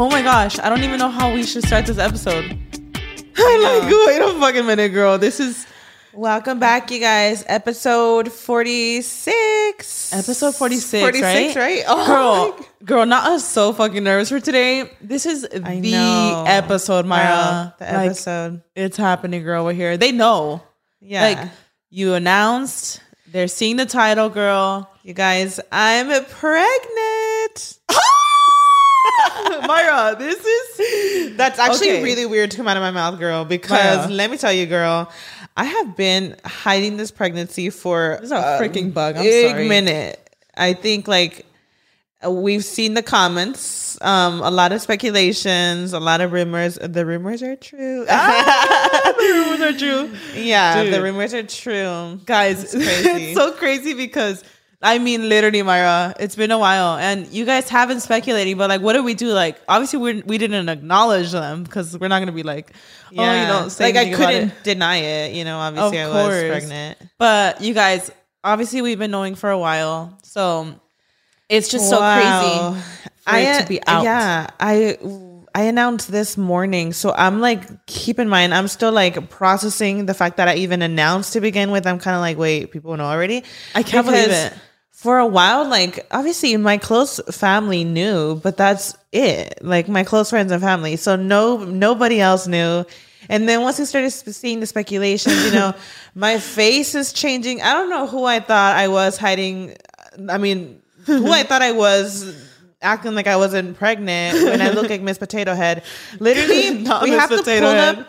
Oh my gosh, I don't even know how we should start this episode. I'm like, wait a fucking minute, girl. This is... Welcome back, you guys. Episode 46. Episode 46, right? Oh, girl, not us so fucking nervous for today. This is the episode, Mayra. The episode. Like, it's happening, girl. We're here. They know. Yeah. Like, you announced. They're seeing the title, girl. You guys, I'm pregnant. Mayra, that's actually really weird to come out of my mouth, girl, because Mayra, let me tell you, girl, I have been hiding this pregnancy for a freaking bug. I'm big sorry. Minute. I think like we've seen the comments, a lot of speculations, a lot of rumors. The rumors are true. Yeah, dude, the rumors are true. Guys, it's crazy. It's so crazy because I mean, literally, Mayra, it's been a while, and you guys have been speculating, but like, what do we do? Like, obviously, we didn't acknowledge them because we're not going to be like, say like I couldn't deny it, you know. Obviously, I was pregnant, but you guys, obviously, we've been knowing for a while, so it's just so crazy for it to be out. Yeah, I announced this morning, so I'm like, keep in mind, I'm still like processing the fact that I even announced to begin with. I'm kind of like, wait, people know already? I can't believe it. For a while, like, obviously, my close family knew, but that's it. Like, my close friends and family. So, nobody else knew. And then once we started seeing the speculations, you know, my face is changing. I don't know who I thought I was hiding. I mean, who I thought I was acting like I wasn't pregnant when I look like Miss Potato Head. Literally, we have to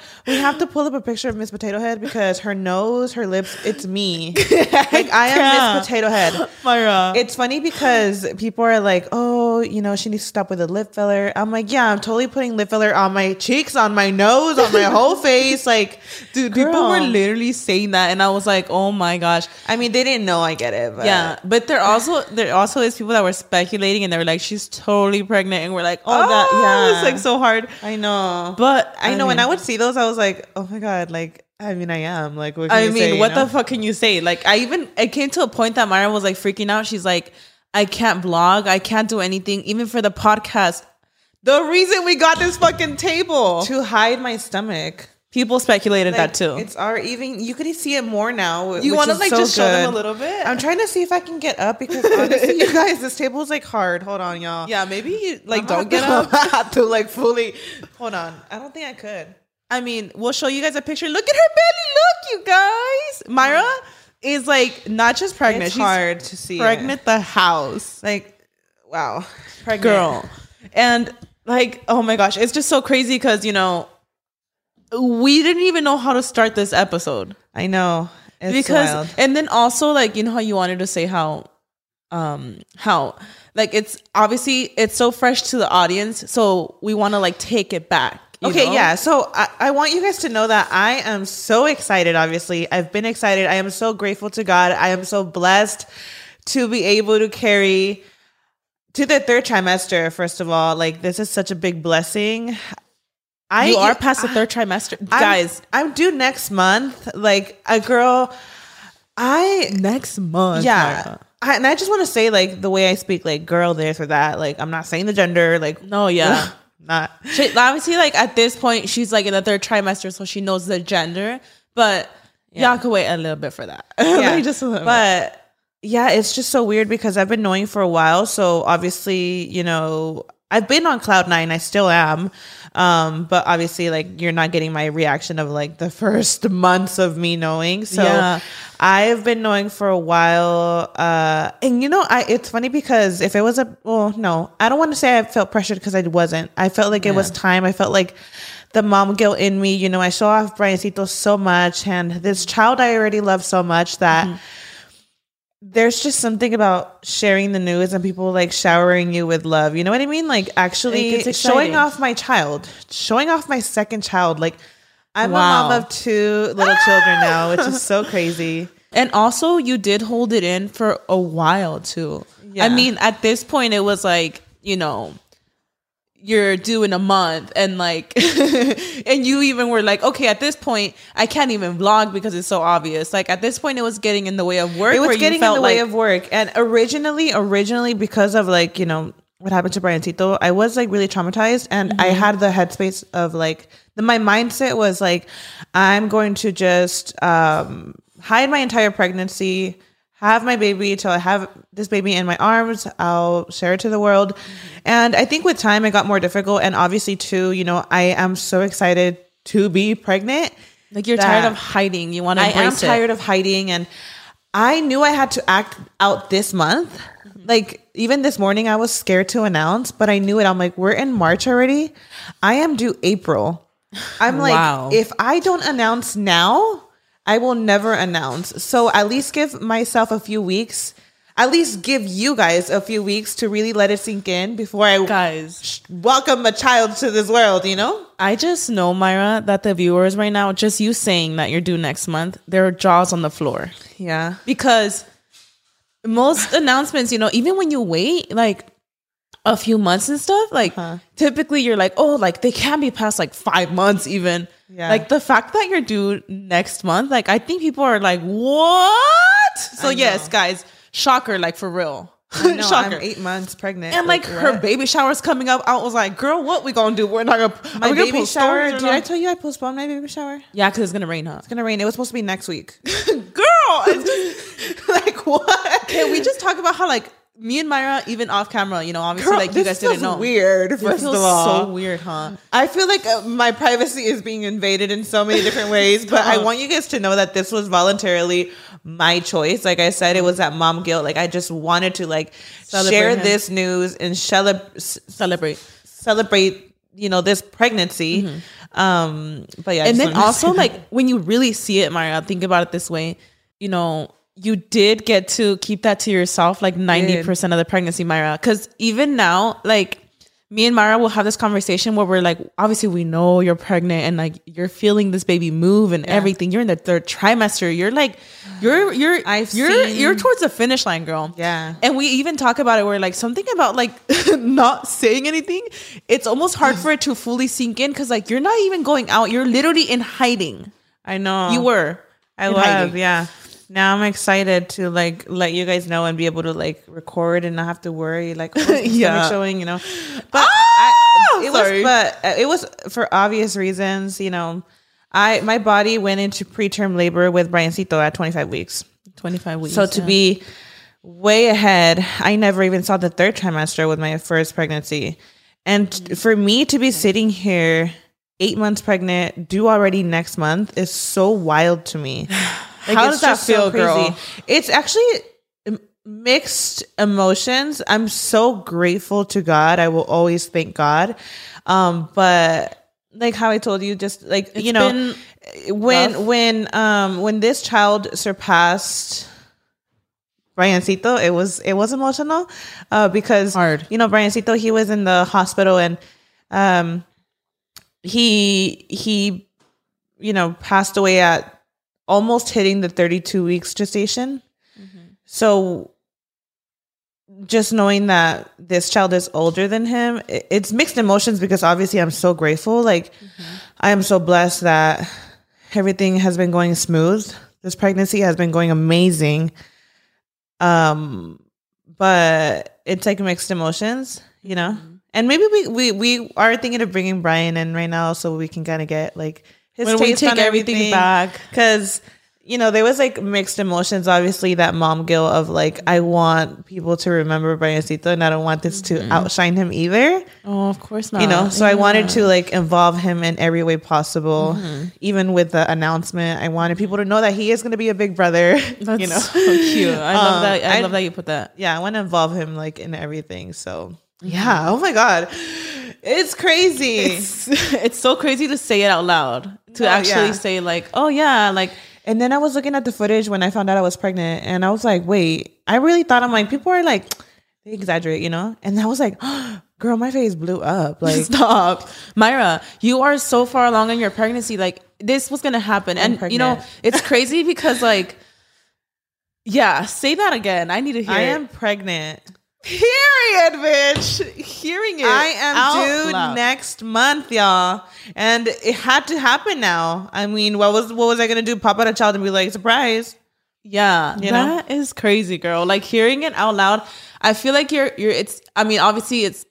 pull up a picture of Miss Potato Head because her nose, her lips, it's me. Like, I am Miss Potato Head. Mayra. It's funny because people are like, oh, you know, she needs to stop with the lip filler. I'm like, yeah, I'm totally putting lip filler on my cheeks, on my nose, on my whole face. Like, dude, people were literally saying that, and I was like, oh my gosh. I mean, they didn't know. I get it. But. Yeah, but there also is people that were speculating, and they were like, she's totally pregnant, and we're like, it's like so hard. I know, but I know when I would see those, I was like, oh my god, like, I mean, I am, like, what can I you mean say, what you know? The fuck can you say? Like, I came to a point that Mayra was like freaking out. She's like, I can't vlog, I can't do anything, even for the podcast. The reason we got this fucking table to hide my stomach. People speculated like, that too. It's our even. You could see it more now. You want to like so just show them a little bit. I'm trying to see if I can get up because honestly, you guys, this table is like hard. Hold on, y'all. Yeah, maybe you like don't get up. I have to like fully. Hold on. I don't think I could. I mean, we'll show you guys a picture. Look at her belly. Look, you guys. Mayra is like not just pregnant. It's hard to see. Pregnant it. The house. Like, wow, pregnant girl. And like, oh my gosh, it's just so crazy because you know. We didn't even know how to start this episode. I know. It's because wild. And then also like, you know how you wanted to say how like it's obviously it's so fresh to the audience, so we want to like take it back. You know? Yeah. So I want you guys to know that I am so excited, obviously. I've been excited. I am so grateful to God. I am so blessed to be able to carry to the third trimester, first of all. Like this is such a big blessing. You are past the third trimester. Guys, I'm due next month. Like a girl, next month. Yeah. And I just want to say like the way I speak, like girl, this or that, like I'm not saying the gender, like, no, yeah, not. She, obviously like at this point, she's like in the third trimester. So she knows the gender, but y'all could wait a little bit for that. Yeah. Just a little bit. Yeah, it's just so weird because I've been knowing for a while. So obviously, you know, I've been on cloud nine. I still am. But obviously like you're not getting my reaction of like the first months of me knowing. So yeah. I've been knowing for a while. And you know, it's funny because if it was I don't want to say I felt pressured because I wasn't. I felt like it was time. I felt like the mom guilt in me, you know, I show off Briancito so much and this child I already love so much that there's just something about sharing the news and people like showering you with love. You know what I mean? Like actually showing off my child, showing off my second child. Like I'm a mom of two little children now, which is so crazy. And also you did hold it in for a while too. Yeah. I mean, at this point it was like, you know, you're due in a month, and like and you even were like, okay, at this point I can't even vlog because it's so obvious. Like at this point it was getting in the way of work. It was getting in the way of work. And originally because of like, you know, what happened to Briancito, I was like really traumatized, and I had the headspace of like, my mindset was like, I'm going to just hide my entire pregnancy, have my baby till I have this baby in my arms. I'll share it to the world. And I think with time it got more difficult. And obviously too, you know, I am so excited to be pregnant. Like you're tired of hiding. You want to embrace it. I am tired of hiding. And I knew I had to act out this month. Like even this morning I was scared to announce, but I knew it. I'm like, we're in March already. I am due April. I'm like, wow. If I don't announce now, I will never announce. So at least give myself a few weeks. At least give you guys a few weeks to really let it sink in before I welcome a child to this world, you know? I just know, Mayra, that the viewers right now, just you saying that you're due next month, their jaws on the floor. Yeah. Because most announcements, you know, even when you wait, like a few months and stuff, like typically you're like, oh, like they can be past like 5 months even. Yeah. Like the fact that you're due next month, like I think people are like, what? So yes, guys, shocker, like for real. No, shocker. I'm 8 months pregnant. And like her baby shower's coming up. I was like, girl, what we gonna do? We're not gonna my baby shower. Did I tell you I postponed my baby shower? Yeah, because it's gonna rain, huh? It's gonna rain. It was supposed to be next week. Girl, it's just like what? Can we just talk about how like me and Mayra, even off camera, you know, obviously, girl, like you guys didn't know. Weird. First of all, so weird, huh? I feel like my privacy is being invaded in so many different ways, but I want you guys to know that this was voluntarily my choice. Like I said, it was that mom guilt. Like I just wanted to like share this news and celebrate, you know, this pregnancy. But yeah, and then also like when you really see it, Mayra, think about it this way, you know. You did get to keep that to yourself, like 90% of the pregnancy, Mayra. Because even now, like me and Mayra will have this conversation where we're like, obviously we know you're pregnant and like you're feeling this baby move and everything. You're in the third trimester. You're like, you're towards the finish line, girl. Yeah. And we even talk about it. We're like something about like not saying anything. It's almost hard for it to fully sink in because like you're not even going out. You're literally in hiding. I know. You were. I was. Hiding. Yeah. Now I'm excited to like let you guys know and be able to like record and not have to worry like showing, you know. But it was for obvious reasons, you know. My body went into preterm labor with Briancito at 25 weeks. 25 weeks. So to be way ahead, I never even saw the third trimester with my first pregnancy. And for me to be sitting here 8 months pregnant, due already next month is so wild to me. Like, how does that feel, girl? It's actually mixed emotions. I'm so grateful to God. I will always thank God. But like how I told you, just like, you know, when this child surpassed Briancito, it was emotional, because you know, Briancito, he was in the hospital and, he, you know, passed away at almost hitting the 32 weeks gestation. So just knowing that this child is older than him, it's mixed emotions because obviously I'm so grateful. Like I am so blessed that everything has been going smooth. This pregnancy has been going amazing. But it's like mixed emotions, you know? And maybe we are thinking of bringing Bryan in right now so we can kind of get like, when we take everything back, because you know there was like mixed emotions. Obviously, that mom guilt of like, I want people to remember Briancito, and I don't want this to outshine him either. Oh, of course not. You know, so I wanted to like involve him in every way possible, even with the announcement. I wanted people to know that he is going to be a big brother. That's so cute. I love that. I love that you put that. Yeah, I want to involve him like in everything. So yeah. Oh my God. It's crazy. It's so crazy to say it out loud. To say like, oh yeah, like. And then I was looking at the footage when I found out I was pregnant, and I was like, wait, I really thought, I'm like, people are like, they exaggerate, you know. And I was like, oh, girl, my face blew up. Like, stop, Mayra, you are so far along in your pregnancy. Like, this was gonna happen, and you know, it's crazy because like, yeah, say that again. I need to hear. I am pregnant. Period, bitch. Hearing it. I am due next month, y'all. And it had to happen now. I mean, what was I gonna do? Pop out a child and be like, surprise. Yeah. You know? That is crazy, girl. Like hearing it out loud, I feel like obviously it's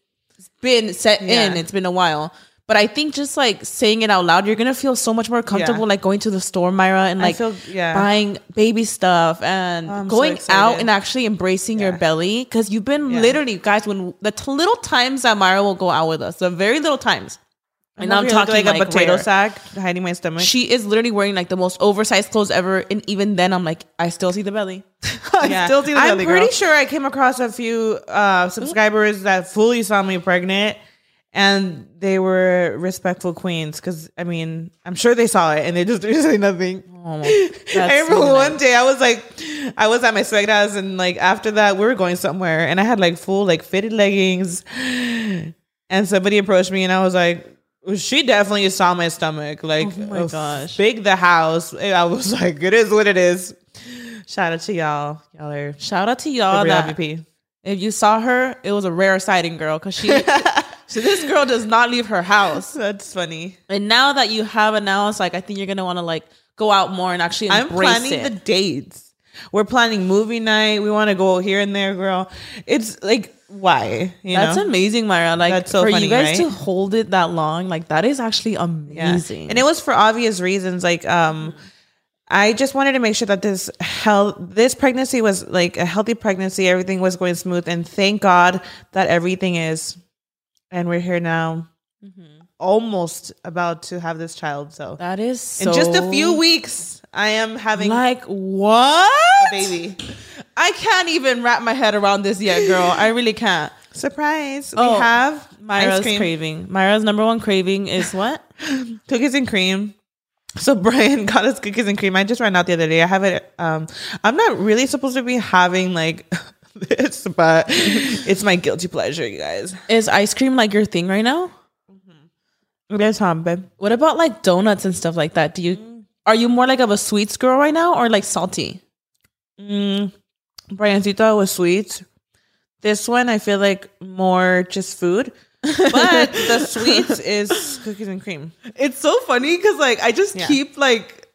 been set in, it's been a while. But I think just like saying it out loud, you're gonna feel so much more comfortable, like going to the store, Mayra, and like buying baby stuff and going out and actually embracing your belly. Cause you've been literally, guys, when the little times that Mayra will go out with us, the very little times. And I'm talking like a potato sack hiding my stomach. She is literally wearing like the most oversized clothes ever. And even then I'm like, I still see the belly. I still see the belly. I'm pretty sure I came across a few subscribers that fully saw me pregnant. And they were respectful queens because, I mean, I'm sure they saw it and they just didn't say nothing. Oh, I remember one day I was at my swag house and like after that we were going somewhere and I had like full like fitted leggings and somebody approached me and I was like, she definitely saw my stomach. Like, oh my gosh. Big the house. And I was like, it is what it is. Shout out to y'all. Shout out to y'all. If you saw her, it was a rare sighting, girl, because she... So this girl does not leave her house. That's funny. And now that you have announced, like, I think you're going to want to, like, go out more and actually embrace it. I'm planning the dates. We're planning movie night. We want to go here and there, girl. It's, like, why? That's amazing, Mayra. Like, that's so funny, right? For you guys to hold it that long, like, that is actually amazing. Yeah. And it was for obvious reasons. Like, I just wanted to make sure that this pregnancy was, like, a healthy pregnancy. Everything was going smooth. And thank God that everything is... And we're here now, almost about to have this child. So that is so... In just a few weeks, I am having... Like, what? A baby. I can't even wrap my head around this yet, girl. I really can't. Surprise. We have Mayra's craving. Mayra's number one craving is what? Cookies and cream. So Bryan got us cookies and cream. I just ran out the other day. I have it... I'm not really supposed to be having, like... this, but it's my guilty pleasure, you guys. Is ice cream like your thing right now? Yes, babe. What about like donuts and stuff like that? Are you more like of a sweets girl right now or like salty? Briancito was sweets. This one I feel like more just food. But the sweets is cookies and cream. It's so funny because like I just keep like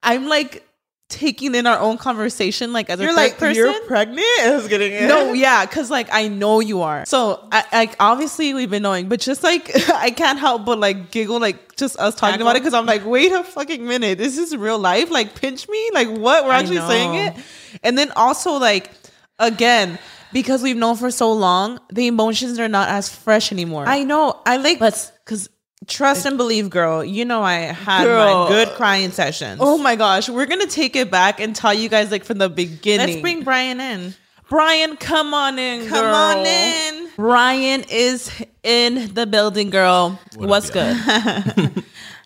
I'm like taking in our own conversation like as a third person. You're pregnant? I was getting it. No, yeah, because like I know you are. So I obviously we've been knowing, but just like I can't help but like giggle like just us talking about it because I'm like, wait a fucking minute, this is real life? Like pinch me? Like what? We're actually saying it? And then also like again, because we've known for so long, the emotions are not as fresh anymore. I know. I like because trust and believe, girl. You know I had my good crying sessions. Oh my gosh. We're going to take it back and tell you guys like from the beginning. Let's bring Bryan in. Bryan, come on in, girl. Come on in. Bryan is in the building, girl. What's good?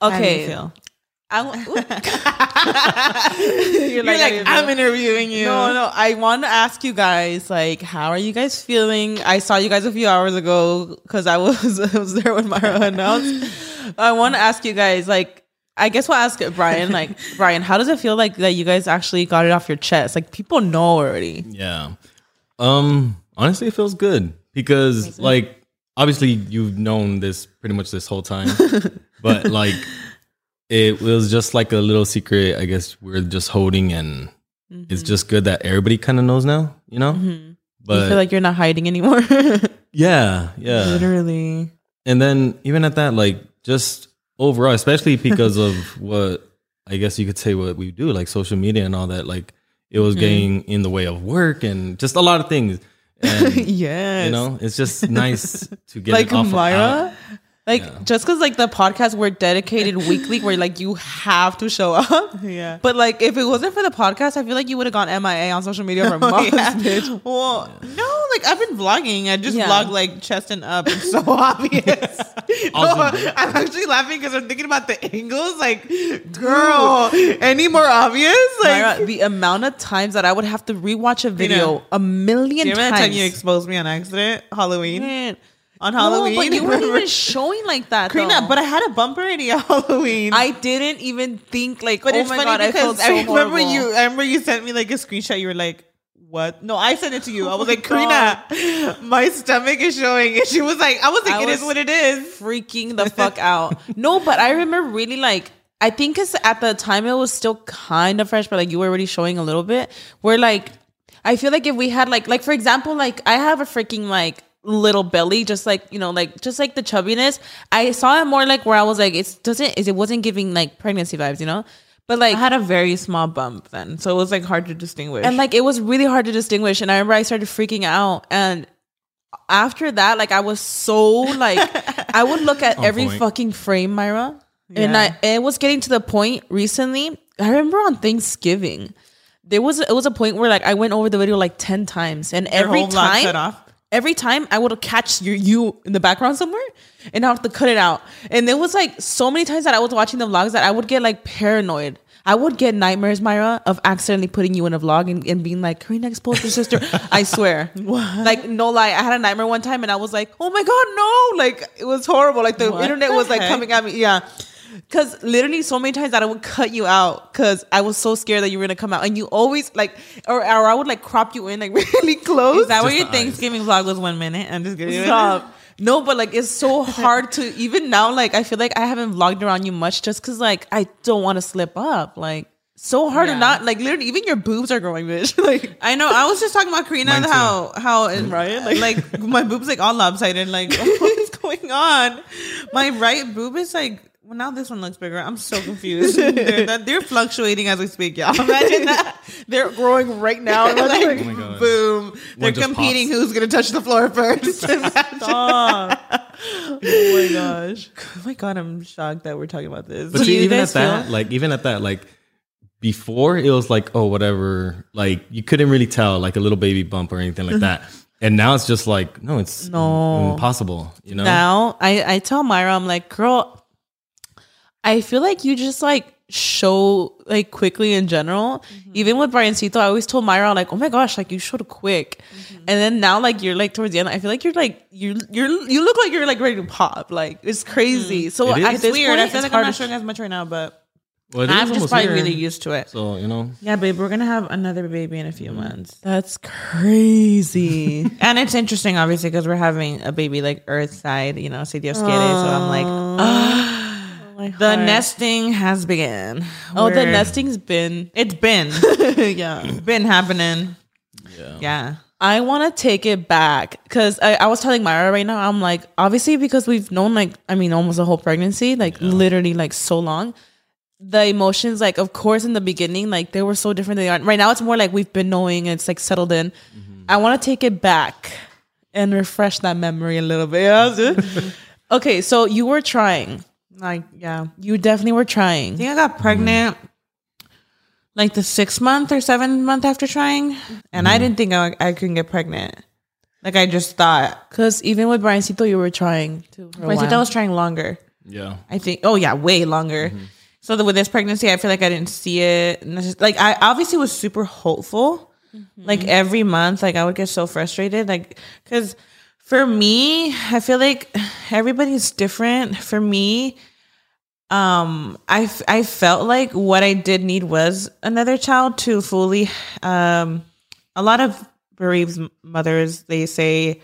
Okay. You're like I'm interviewing you. No. I want to ask you guys, like, how are you guys feeling? I saw you guys a few hours ago because I was there when Mayra announced. I want to ask you guys, like, I guess we'll ask Bryan. Like, Bryan, how does it feel like that you guys actually got it off your chest? Like, people know already. Yeah. Honestly, it feels good because, like, obviously you've known this pretty much this whole time, but like. It was just like a little secret, I guess we're just holding, and it's just good that everybody kind of knows now, you know? But you feel like you're not hiding anymore. yeah. Literally. And then even at that, like just overall, especially because of what, I guess you could say what we do, like social media and all that, like it was getting in the way of work and just a lot of things. Yes. You know, it's just nice to get like it off Mayra? Just because, like, the podcast, we're dedicated weekly where, like, you have to show up. Yeah. But, like, if it wasn't for the podcast, I feel like you would have gone MIA on social media for months, bitch. Well, no, like, I've been vlogging. I just vlog, like, chest and up. It's so obvious. Awesome. No, I'm actually laughing because I'm thinking about the angles. Like, girl, any more obvious? Like, Mayra, the amount of times that I would have to rewatch a video a million times. The amount of time you exposed me on accident, Halloween. Man. On Halloween, but you weren't even showing like that, Karina. Though. But I had a bump already on Halloween. I didn't even think like. But oh it's my funny god, because I felt so horrible. I remember you sent me like a screenshot. You were like, what? No, I sent it to you. I was like, Karina, my stomach is showing. And she was like, it is what it is. Freaking the fuck out. No, but I remember really like, I think it's at the time it was still kind of fresh, but like you were already showing a little bit. We're like, I feel like if we had like for example, like I have a freaking like little belly, just like, you know, like just like the chubbiness. I saw it more like where I was like, it wasn't giving like pregnancy vibes, you know? But like I had a very small bump then, so it was like hard to distinguish. And like it was really hard to distinguish. And I remember I started freaking out, and after that, like I was so like I would look at every fucking frame, Mayra. Yeah. And it was getting to the point recently. I remember on Thanksgiving, it was a point where like I went over the video like 10 times, and every time I would catch you in the background somewhere, and I have to cut it out. And there was like so many times that I was watching the vlogs that I would get like paranoid. I would get nightmares, Mayra, of accidentally putting you in a vlog and being like, Karina exposed your sister. I swear. What? Like, no lie. I had a nightmare one time and I was like, oh my God, no. Like, it was horrible. Like, the internet was like coming at me. Yeah. Because literally so many times that I would cut you out because I was so scared that you were going to come out. And you always like, or I would like crop you in like really close. Is that what your Thanksgiving vlog was? 1 minute. I'm just kidding. Stop. No, but like it's so hard to even now, like I feel like I haven't vlogged around you much just because like I don't want to slip up. Like so hard to not like literally even your boobs are growing, bitch. Like I know. I was just talking about Karina and how and Brian like my boobs like all lopsided. Like what is going on? My right boob is like, well, now this one looks bigger. I'm so confused. they're fluctuating as we speak, y'all. Imagine that. They're growing right now. Like, oh my God. Boom. One they're competing pops. Who's going to touch the floor first. Stop. Oh my gosh. Oh my God, I'm shocked that we're talking about this. But see, even at that, before it was like, oh, whatever. Like, you couldn't really tell, like a little baby bump or anything like that. And now it's just like, no, it's impossible. You know? Now, I tell Mayra, I'm like, girl, I feel like you just like show like quickly in general. Mm-hmm. Even with Briancito, I always told Mayra like, "Oh my gosh, like you showed quick," and then now like you're like towards the end, I feel like you're like you look like you're like ready to pop. Like it's crazy. Mm-hmm. So it's weird. I feel like I'm not showing as much right now, but I'm just probably really used to it. So you know, yeah, babe, we're gonna have another baby in a few months. That's crazy, and it's interesting, obviously, because we're having a baby like Earthside, you know, si Dios quiere. So I'm like, the nesting has begun. Oh, the nesting's been. It's been. Yeah. It's been happening. Yeah. I want to take it back because I was telling Mayra right now, I'm like, obviously, because we've known, like, I mean, almost the whole pregnancy, like, literally, like, so long. The emotions, like, of course, in the beginning, like, they were so different than they are. Right now, it's more like we've been knowing and it's, like, settled in. Mm-hmm. I want to take it back and refresh that memory a little bit. Okay, so you were trying. Like, yeah, you definitely were trying. I think I got pregnant like the 6th month or 7th month after trying. And I didn't think I couldn't get pregnant. Like, I just thought. Because even with Briancito, you were trying too. Briancito was trying longer. Yeah. I think. Oh, yeah, way longer. Mm-hmm. So with this pregnancy, I feel like I didn't see it. And it's just, like, I obviously was super hopeful. Mm-hmm. Like, every month, like, I would get so frustrated. Like, because for me, I feel like everybody's different. For me, I felt like what I did need was another child to fully. A lot of bereaved mothers, they say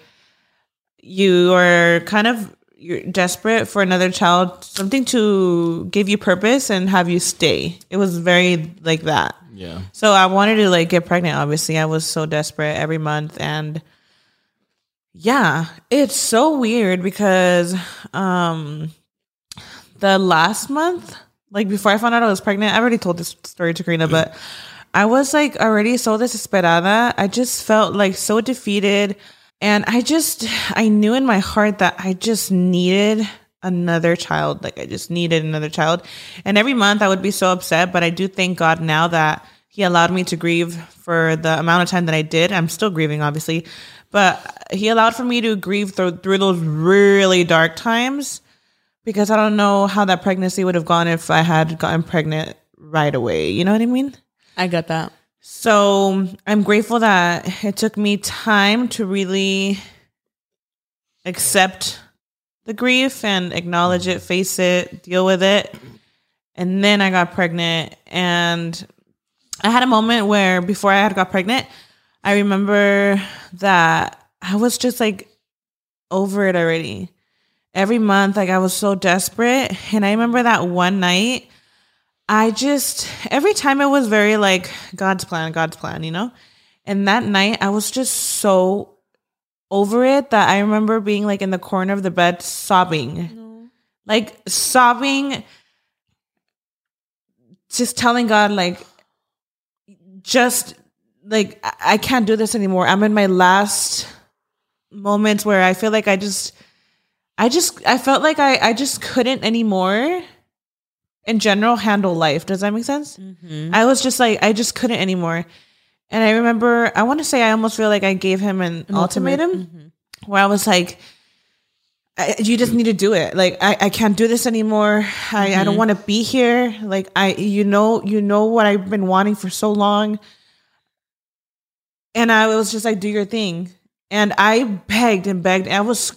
you are kind of you're desperate for another child, something to give you purpose and have you stay. It was very like that. Yeah. So I wanted to like get pregnant. Obviously, I was so desperate every month and. Yeah, it's so weird because the last month, like before I found out I was pregnant, I already told this story to Karina, but I was like already so desesperada. I just felt like so defeated. And I knew in my heart that I just needed another child. Like I just needed another child. And every month I would be so upset, but I do thank God now that He allowed me to grieve for the amount of time that I did. I'm still grieving, obviously, but He allowed for me to grieve through those really dark times because I don't know how that pregnancy would have gone if I had gotten pregnant right away. You know what I mean? I got that. So I'm grateful that it took me time to really accept the grief and acknowledge it, face it, deal with it. And then I got pregnant and I had a moment where before I had got pregnant, I remember that I was just like over it already. Every month, like I was so desperate. And I remember that one night, I just, every time it was very like God's plan, you know? And that night I was just so over it that I remember being like in the corner of the bed sobbing, like sobbing, just telling God, like, just like, I can't do this anymore. I'm in my last moments where I feel like I felt like I just couldn't anymore in general handle life. Does that make sense? Mm-hmm. I was just like, I just couldn't anymore. And I remember, I want to say I almost feel like I gave him an ultimatum mm-hmm. where I was like, you just need to do it. Like, I can't do this anymore. Mm-hmm. I don't want to be here. Like, you know what I've been wanting for so long. And I was just like, do your thing. And I begged and begged. And I was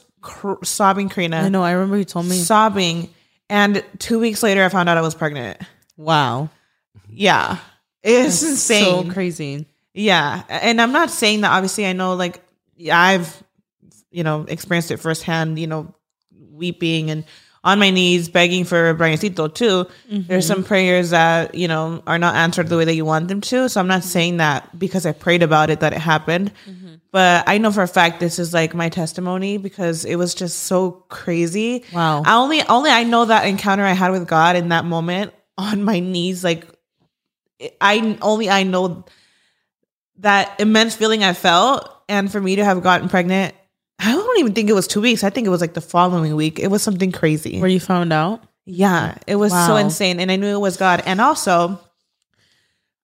sobbing, Karina. I know. I remember you told me. Sobbing. And 2 weeks later, I found out I was pregnant. Wow. Yeah. It's insane. So crazy. Yeah. And I'm not saying that, obviously, I know, like, I've, experienced it firsthand, weeping and on my knees begging for Briancito too. Mm-hmm. There's some prayers that, are not answered the way that you want them to. So I'm not saying that because I prayed about it, that it happened. Mm-hmm. But I know for a fact, this is like my testimony because it was just so crazy. Wow. Only I know that encounter I had with God in that moment on my knees, like, I know that immense feeling I felt. And for me to have gotten pregnant, I don't even think it was 2 weeks. I think it was like the following week. It was something crazy. Where you found out? Yeah. It was so insane. And I knew it was God. And also,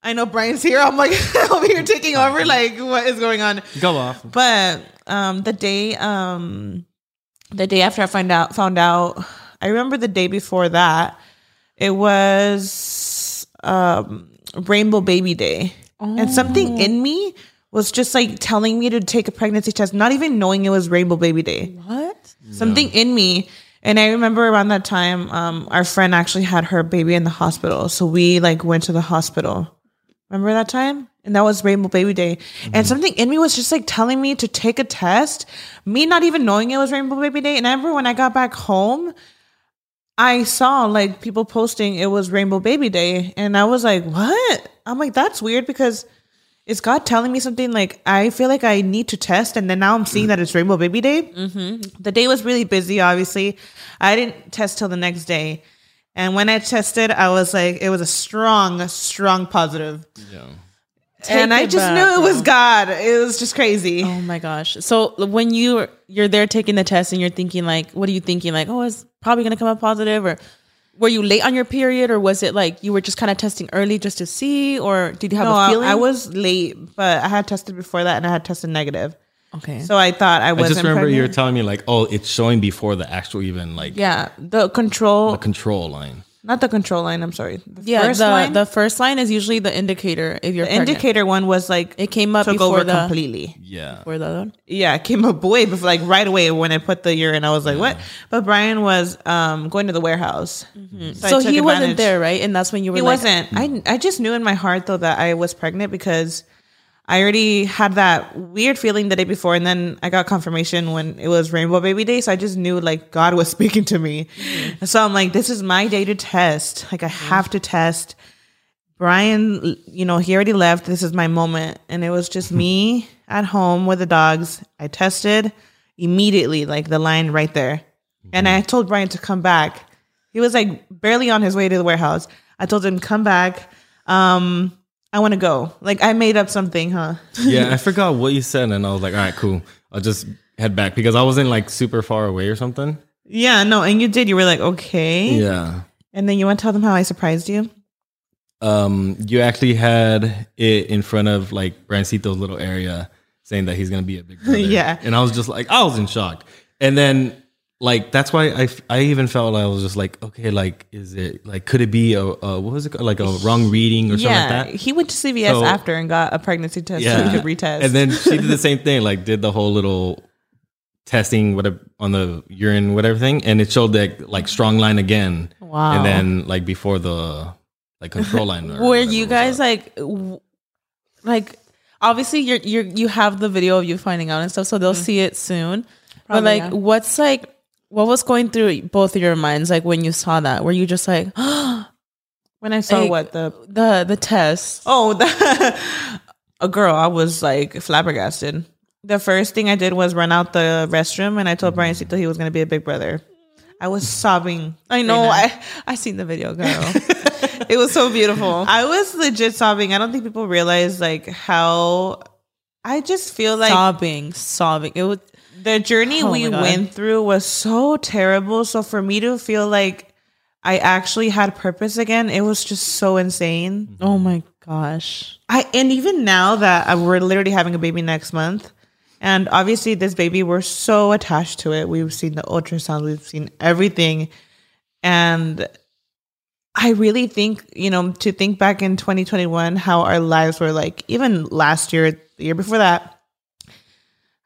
I know Brian's here. I'm like over here taking over. Like, what is going on? Go off. But the day after I found out, I remember the day before that, it was Rainbow Baby Day. Oh. And something in me was just like telling me to take a pregnancy test, not even knowing it was Rainbow Baby Day. What? No. Something in me. And I remember around that time, our friend actually had her baby in the hospital. So we like went to the hospital. Remember that time? And that was Rainbow Baby Day. Mm-hmm. And something in me was just like telling me to take a test, me not even knowing it was Rainbow Baby Day. And I remember when I got back home, I saw like people posting it was Rainbow Baby Day. And I was like, what? I'm like, that's weird because it's God telling me something like I feel like I need to test. And then now I'm seeing that it's Rainbow Baby Day. Mm-hmm. The day was really busy, obviously. I didn't test till the next day. And when I tested, I was like, it was a strong positive. Yeah. And I just knew it was God. It was just crazy. Oh my gosh. So when you're there taking the test and you're thinking like, what are you thinking? Like, oh, it's probably going to come up positive, or were you late on your period, or was it like you were just kind of testing early just to see, or did you have a feeling? I was late, but I had tested before that and I had tested negative. Okay. So I thought I wasn't. I just remember pregnant. You were telling me like, oh, it's showing before the actual even like. Yeah. The control line. Not the control line. I'm sorry. The first line is usually the indicator. If you're pregnant. Indicator one was like it came up before the completely. Yeah. Before the other one. Yeah, it came up way before, like right away when I put the urine. I was like, what? But Brian was going to the warehouse, mm-hmm. so he advantage. Wasn't there, right? And that's when you were. He like, wasn't. Mm-hmm. I just knew in my heart though that I was pregnant because I already had that weird feeling the day before, and then I got confirmation when it was Rainbow Baby Day. So I just knew like God was speaking to me. Mm-hmm. So I'm like, this is my day to test. Like I have to test. Brian, he already left. This is my moment. And it was just me at home with the dogs. I tested immediately, like the line right there. Mm-hmm. And I told Brian to come back. He was like barely on his way to the warehouse. I told him, come back. I want to go. Like, I made up something, huh? Yeah, I forgot what you said, and I was like, all right, cool. I'll just head back, because I wasn't, like, super far away or something. Yeah, no, and you did. You were like, okay. Yeah. And then you want to tell them how I surprised you? You actually had it in front of, like, Brancito's little area, saying that he's going to be a big brother. Yeah. And I was just like, I was in shock. And then, like, that's why I even felt like I was just like, okay, like, is it, like, could it be what was it called? Like a wrong reading or something like that? He went to CVS after and got a pregnancy test so he could retest. And then she did the same thing, like did the whole little testing on the urine, whatever thing. And it showed that like strong line again. Wow. And then like before the like control line. Were you guys like obviously you have the video of you finding out and stuff, so they'll see it soon. Probably, but what's what was going through both of your minds when you saw that? Were you just like, oh, when I saw the test? Oh, a girl, I was flabbergasted. The first thing I did was run out the restroom, and I told Briancito he was going to be a big brother. I was sobbing. I know. I seen the video, girl. It was so beautiful. I was legit sobbing. I don't think people realize how. I just feel like sobbing. It was the journey we went through was so terrible. So for me to feel like I actually had purpose again, it was just so insane. Oh my gosh! And even now that we're literally having a baby next month. And obviously this baby, we're so attached to it. We've seen the ultrasound. We've seen everything. And I really think, to think back in 2021, how our lives were even last year, the year before that,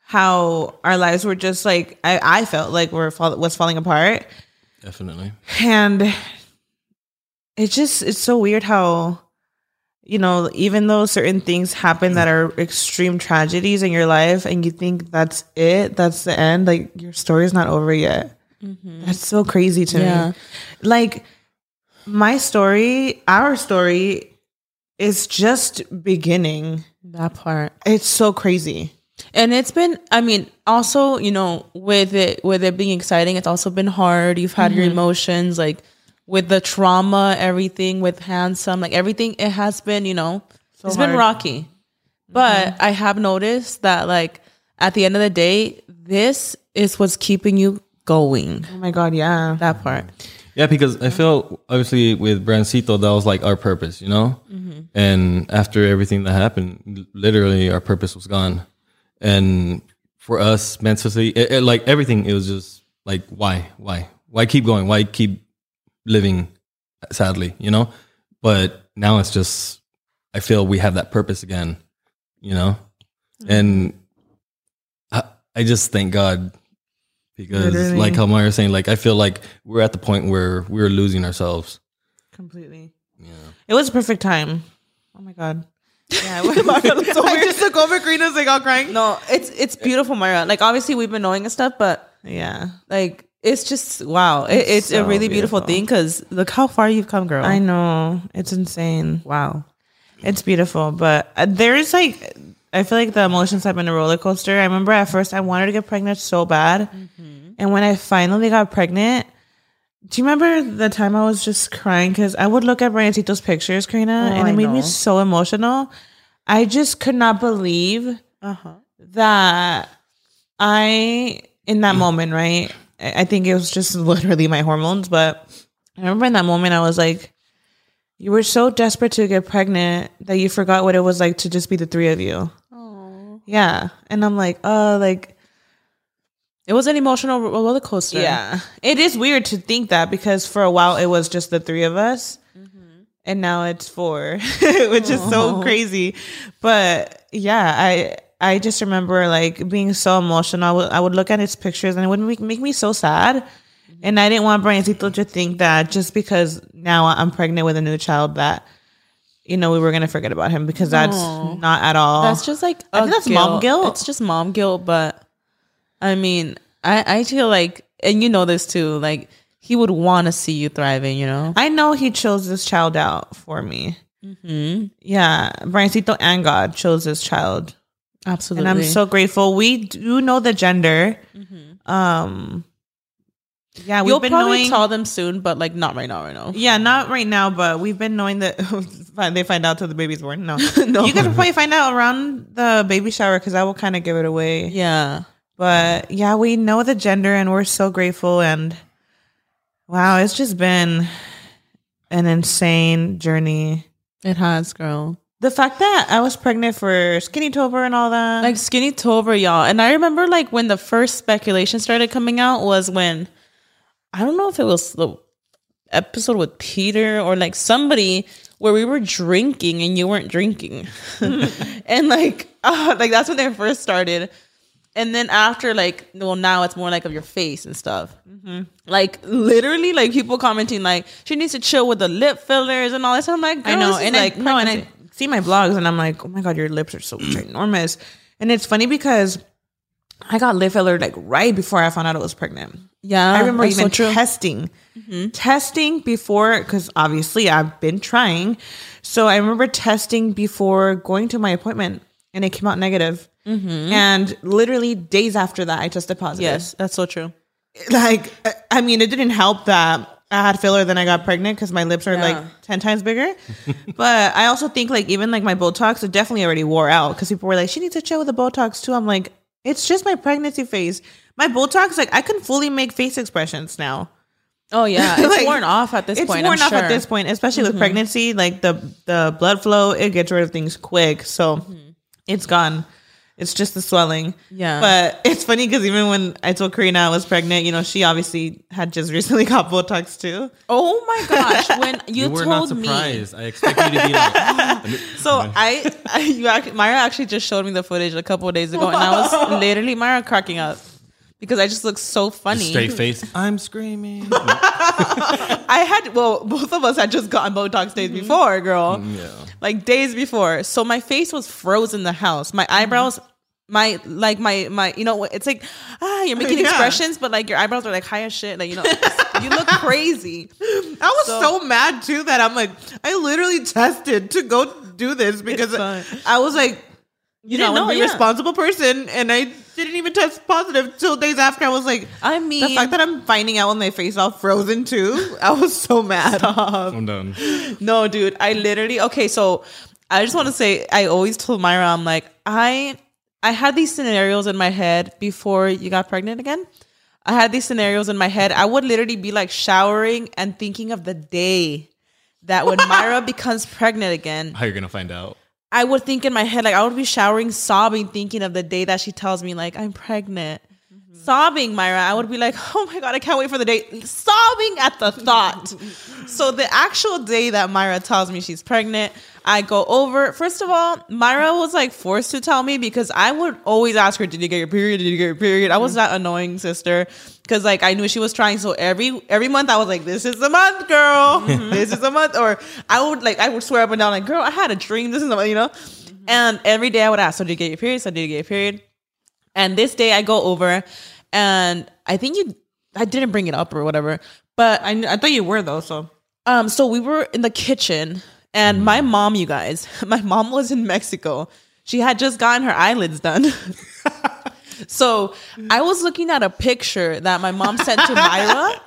how our lives were just I felt like was falling apart. Definitely. And it's so weird how, even though certain things happen that are extreme tragedies in your life and you think that's it, that's the end, your story's not over yet. Mm-hmm. That's so crazy to me. Our story is just beginning. That part. It's so crazy. And it's been, also, with it being exciting, it's also been hard. You've had your emotions, with the trauma, everything, with Handsome, everything, it has been, it's been rocky. But I have noticed that, at the end of the day, this is what's keeping you going. Oh my God, yeah. That part. Yeah, because I feel, obviously, with Briancito, that was, our purpose, Mm-hmm. And after everything that happened, literally, our purpose was gone. And for us, mentally, everything, it was just, why? Why keep going? Why keep living, sadly, but now it's just, I feel we have that purpose again, and I just thank God, because literally, how Mayra was saying, I feel like we're at the point where we're losing ourselves completely. Yeah, it was a perfect time. Oh my God. Yeah, I just took over. Karina's all crying. No, it's beautiful, Mayra. Obviously we've been knowing and stuff, but yeah, it's just, wow. It's so a really beautiful thing, because look how far you've come, girl. I know. It's insane. Wow. It's beautiful. But there's I feel the emotions have been a roller coaster. I remember at first I wanted to get pregnant so bad. Mm-hmm. And when I finally got pregnant, do you remember the time I was just crying? Because I would look at Briancito's pictures, Karina, and it made me so emotional. I just could not believe that I, in that moment, right? I think it was just literally my hormones, but I remember in that moment I was you were so desperate to get pregnant that you forgot what it was like to just be the three of you. Oh. Yeah. And I'm it was an emotional roller coaster. Yeah. It is weird to think that, because for a while it was just the three of us, and now it's four, which is so crazy. But yeah, I just remember being so emotional. I would look at his pictures and it would make me so sad. And I didn't want Briancito to think that just because now I'm pregnant with a new child that, we were going to forget about him, because that's not at all. That's just I think that's mom guilt. It's just mom guilt. But I feel and this too, he would want to see you thriving, I know he chose this child out for me. Mm-hmm. Yeah. Briancito and God chose this child. Absolutely. And I'm so grateful. We do know the gender. Mm-hmm. Yeah, you'll probably tell them soon, but not right now. Yeah, not right now. But we've been knowing that they find out till the baby's born. No, no. You guys will probably find out around the baby shower, because I will kind of give it away. Yeah, but yeah, we know the gender, and we're so grateful. And wow, it's just been an insane journey. It has, girl. The fact that I was pregnant for Skinny Tober and all that. Skinny Tober, y'all. And I remember when the first speculation started coming out was when, I don't know if it was the episode with Peter or somebody, where we were drinking and you weren't drinking. And that's when they first started. And then after now it's more of your face and stuff. Mm-hmm. Literally people commenting she needs to chill with the lip fillers and all that. So I'm like, I know. And pregnant. see my vlogs and I'm like, oh my God, your lips are so ginormous. And it's funny because I got lip filler like right before I found out I was pregnant. Yeah. I remember even testing before, because obviously I've been trying. So I remember testing before going to my appointment and it came out negative. Mm-hmm. And literally days after that, I tested positive. Yes, that's so true. Like, I mean, it didn't help that I had filler, then I got pregnant because my lips are like 10 times bigger. But I also think like even like my Botox, it definitely already wore out because people were like, she needs to chill with the Botox too. I'm like, it's just my pregnancy phase. My Botox, like I can fully make face expressions now. Oh yeah, it's like, worn off at this point. It's worn off at this point, especially with pregnancy. Like the blood flow, it gets rid of things quick, so it's gone. It's just the swelling. Yeah. But it's funny because even when I told Karina I was pregnant, you know, she obviously had just recently got Botox too. Oh my gosh. When you were told not surprised. Me. I expected you to be like, so Mayra actually just showed me the footage a couple of days ago. Whoa. And I was literally Mayra cracking up because I just looked so funny. The straight face. I'm screaming. Both of us had just gotten Botox days before, girl. Yeah. Like days before. So my face was frozen in the house. My eyebrows, my you know, it's like, you're making expressions, but like your eyebrows are like high as shit. Like, you know, you look crazy. I was so mad too that I'm like, I literally tested to go do this because I was like, you know, I want to be a responsible person. And I didn't even test positive till days after. I was like, I mean, the fact that I'm finding out when my face all frozen too, I was so mad. I'm done. No, dude, I literally, so I just want to say, I always told Mayra, I'm like, I had these scenarios in my head before you got pregnant again. I had these scenarios in my head. I would literally be like showering and thinking of the day that when Mayra becomes pregnant again. How you're going to find out. I would think in my head, like, I would be showering, sobbing, thinking of the day that she tells me, like, I'm pregnant. Mm-hmm. Sobbing, Mayra. I would be like, oh, my God, I can't wait for the day. Sobbing at the thought. So the actual day that Mayra tells me she's pregnant, I go over. First of all, Mayra was, like, forced to tell me because I would always ask her, did you get your period? Did you get your period? I was that annoying sister because, like, I knew she was trying. So every month I was like, this is the month, girl. This is the month. Or I would swear up and down, like, girl, I had a dream. This is the month, you know. And every day I would ask, so did you get your period? So did you get your period? And this day I go over and I think I didn't bring it up or whatever, but I thought you were though. So we were in the kitchen and my mom was in Mexico. She had just gotten her eyelids done. So I was looking at a picture that my mom sent to Mayra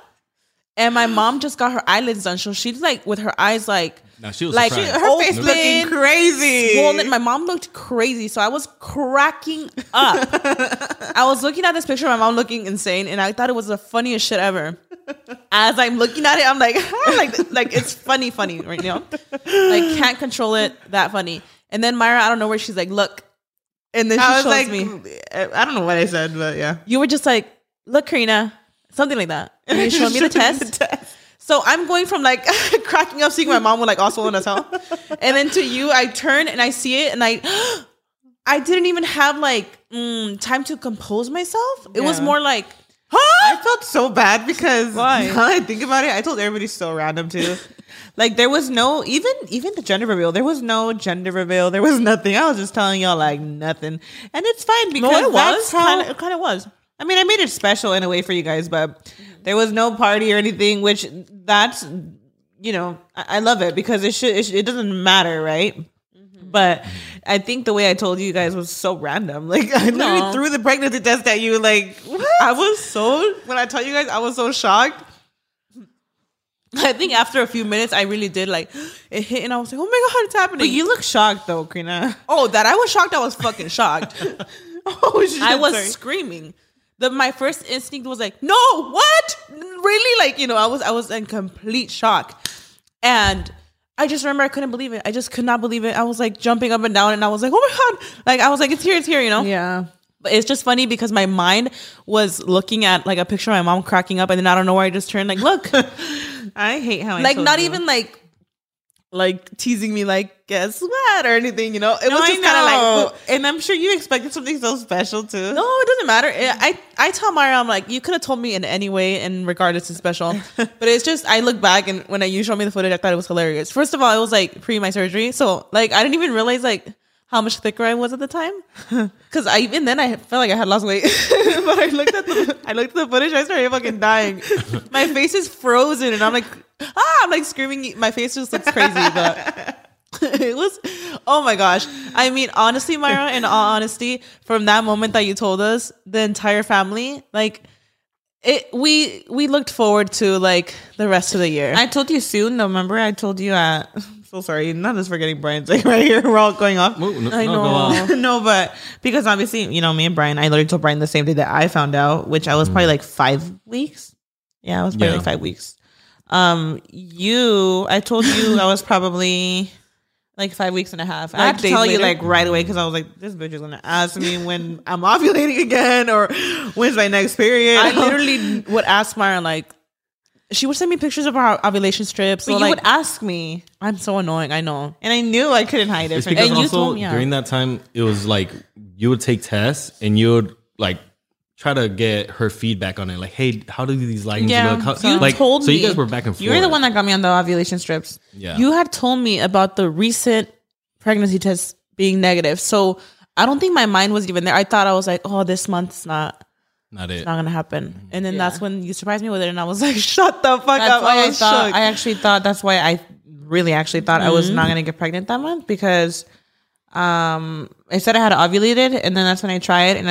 and my mom just got her eyelids done. So she's like with her eyes, like, no, she was like her face looking crazy. Swollen. My mom looked crazy. So I was cracking up. I was looking at this picture of my mom looking insane. And I thought it was the funniest shit ever. As I'm looking at it, I'm like, like it's funny right now. Like, can't control it. That funny. And then Mayra, I don't know where she's like, look. And then she shows like, me. I don't know what I said, but yeah. You were just like, look, Karina. Something like that. And you showed me the test. So I'm going from like cracking up, seeing my mom with like all swollen as hell. And then to you, I turn and I see it and I didn't even have like time to compose myself. It was more like, huh? I felt so bad because now I think about it, I told everybody so random too. Like there was no, even the gender reveal, there was no gender reveal. There was nothing. I was just telling y'all like nothing. And it's fine because it kind of was. I mean, I made it special in a way for you guys, but there was no party or anything, which that's, you know, I love it because it doesn't matter, right? Mm-hmm. But I think the way I told you guys was so random. Like, I literally threw the pregnancy test at you. Like, what? When I tell you guys, I was so shocked. I think after a few minutes, I really did like it hit, and I was like, oh my God, it's happening. But you look shocked though, Karina. Oh, that I was shocked. I was fucking shocked. I was screaming. My first instinct was like, no, what? Really? Like, you know, I was in complete shock. And I just remember I couldn't believe it. I just could not believe it. I was like jumping up and down and I was like, oh my God. Like, I was like, it's here, you know? Yeah. But it's just funny because my mind was looking at like a picture of my mom cracking up. And then I don't know where I just turned like, look. I hate how I told you. Even like like teasing me like, guess what, or anything, you know. It was just kind of like, and I'm sure you expected something so special too. No, it doesn't matter. I tell Mayra, I'm like, you could have told me in any way and regardless it's special. But it's just, I look back and when you showed me the footage, I thought it was hilarious. First of all, it was like pre my surgery, so like I didn't even realize like how much thicker I was at the time, because I even then I felt like I had lost weight. But I looked at the footage, I started fucking dying. My face is frozen, and I'm like, I'm like screaming. My face just looks crazy, but it was, oh my gosh. I mean, honestly, Mayra, in all honesty, from that moment that you told us, the entire family, like, we looked forward to like the rest of the year. I told you soon. Remember, I told you at. So sorry, not just forgetting Brian's like right here. We're all going off. No, I know. No, but because obviously, you know, me and Brian, I literally told Brian the same day that I found out, which I was probably like 5 weeks. Yeah, I was probably like 5 weeks. I told you I was probably like 5 weeks and a half. I had to tell you like right away because I was like, this bitch is gonna ask me when I'm ovulating again or when's my next period. I literally would ask Myron like. She would send me pictures of our ovulation strips. But so you like, would ask me. I'm so annoying, I know. And I knew I couldn't hide it. It's because also during that time, it was like you would take tests and you would like try to get her feedback on it. Like, hey, how do these leggings look? How, you like, told me. So you guys were back and forth. You were the one that got me on the ovulation strips. Yeah. You had told me about the recent pregnancy test being negative. So I don't think my mind was even there. I thought I was like, oh, this month's It's not gonna happen. And then that's when you surprised me with it, and I was like, "Shut the fuck up!" I actually thought that's why I really actually thought I was not gonna get pregnant that month because I said I had ovulated, and then that's when I tried and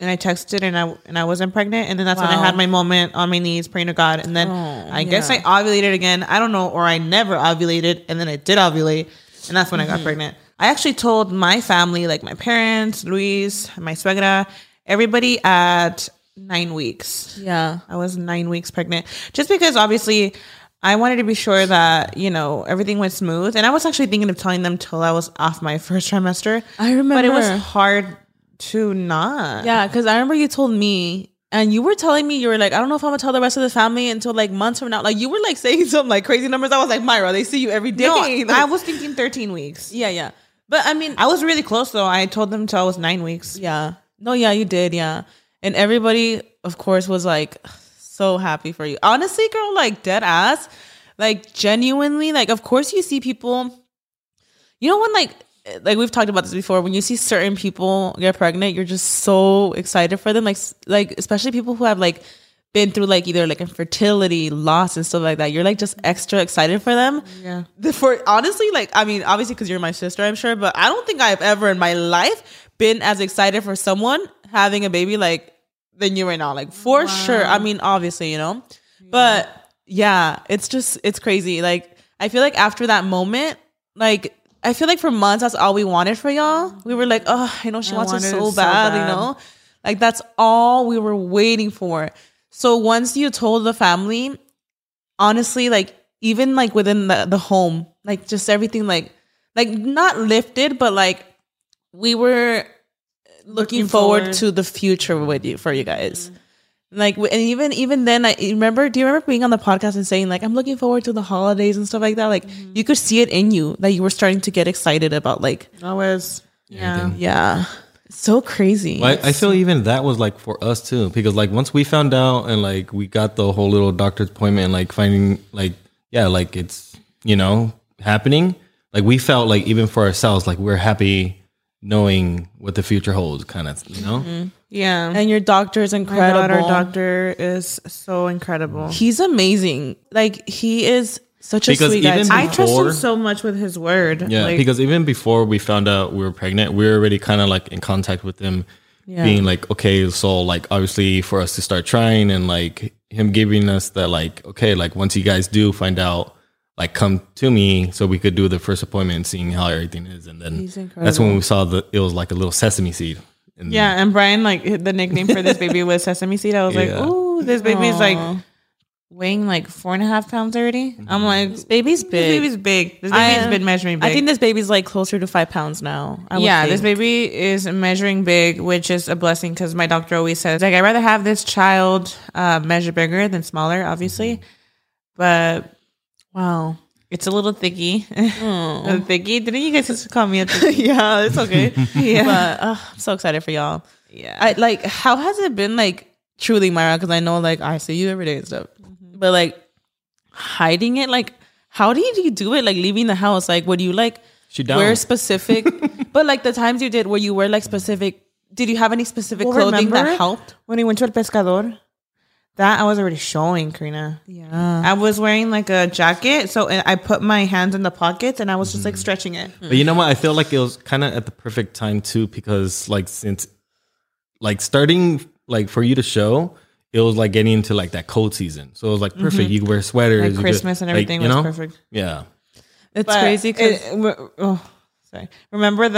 I texted and I wasn't pregnant, and then that's when I had my moment on my knees praying to God, and then I guess I ovulated again. I don't know, or I never ovulated, and then I did ovulate, and that's when I got pregnant. I actually told my family, like my parents, Luis, my suegra. Everybody at 9 weeks. Yeah. I was 9 weeks pregnant. Just because obviously I wanted to be sure that, you know, everything went smooth. And I was actually thinking of telling them till I was off my first trimester. I remember. But it was hard to not. Yeah, because I remember you told me and you were telling me, you were like, I don't know if I'm going to tell the rest of the family until like months from now. Like you were like saying some like crazy numbers. I was like, Mayra, they see you every day. No, like, I was thinking 13 weeks. Yeah, yeah. But I mean. I was really close though. I told them till I was 9 weeks. Yeah. No, yeah, you did, yeah. And everybody, of course, was like so happy for you. Honestly, girl, like dead ass, like genuinely, like of course you see people, you know when like we've talked about this before, when you see certain people get pregnant, you're just so excited for them. Like especially people who have like been through like either like infertility, loss and stuff like that. You're like just extra excited for them. Yeah. For honestly, like, I mean, obviously because you're my sister, I'm sure, but I don't think I've ever in my life been as excited for someone having a baby like than you right now, like for sure. I mean, obviously, you know, but yeah, it's just, it's crazy. Like, I feel like after that moment, like, I feel like for months, that's all we wanted for y'all. We were like, oh, I know she wants it so bad, you know, like that's all we were waiting for. So once you told the family, honestly, like even like within the home, like just everything, like not lifted, but like, we were looking forward to the future with you, for you guys. Like, and even then, I remember, do you remember being on the podcast and saying like, I'm looking forward to the holidays and stuff like that? Like you could see it in you that you were starting to get excited about like. Always. Yeah. So crazy. Well, I feel even that was like for us too, because like once we found out and like, we got the whole little doctor's appointment and like finding like, yeah, like it's, you know, happening. Like we felt like even for ourselves, like we're happy knowing what the future holds, kind of, you know? Yeah. And your doctor is incredible. My daughter, doctor is so incredible. He's amazing. Like, he is such a sweet guy. I trust him so much with his word. Yeah, like, because even before we found out we were pregnant, we were already kind of, like, in contact with him, being like, okay, so, like, obviously for us to start trying and, like, him giving us that, like, okay, like, once you guys do find out, like come to me so we could do the first appointment and seeing how everything is. And then that's when we saw it was like a little sesame seed. And and Brian, like the nickname for this baby was Sesame Seed. I was like, ooh, this baby's like weighing like 4.5 pounds already. I'm like, this baby's big. This baby's been measuring big. I think this baby's like closer to 5 pounds now. This baby is measuring big, which is a blessing because my doctor always says like, I'd rather have this child measure bigger than smaller, obviously. But wow. It's a little thicky. Mm. Thicky? Didn't you guys call me a thicky? Yeah, it's okay. Yeah. But I'm so excited for y'all. Yeah. Like, how has it been, like, truly, Mayra? Because I know, like, I see you every day and stuff. Mm-hmm. But, like, hiding it, like, how do you do it? Like, leaving the house? Like, what do you, like, wear specific? But, like, the times you did where you wear, like, specific. Did you have any specific clothing that helped? When he went to El Pescador? That I was already showing, Karina. Yeah. I was wearing like a jacket, so I put my hands in the pockets and I was just like stretching it. But you know what? I feel like it was kind of at the perfect time too, because like since like starting like for you to show, it was like getting into like that cold season. So it was like perfect. Mm-hmm. You could wear sweaters. Like Christmas and everything like, was perfect. Yeah. It's but crazy. Remember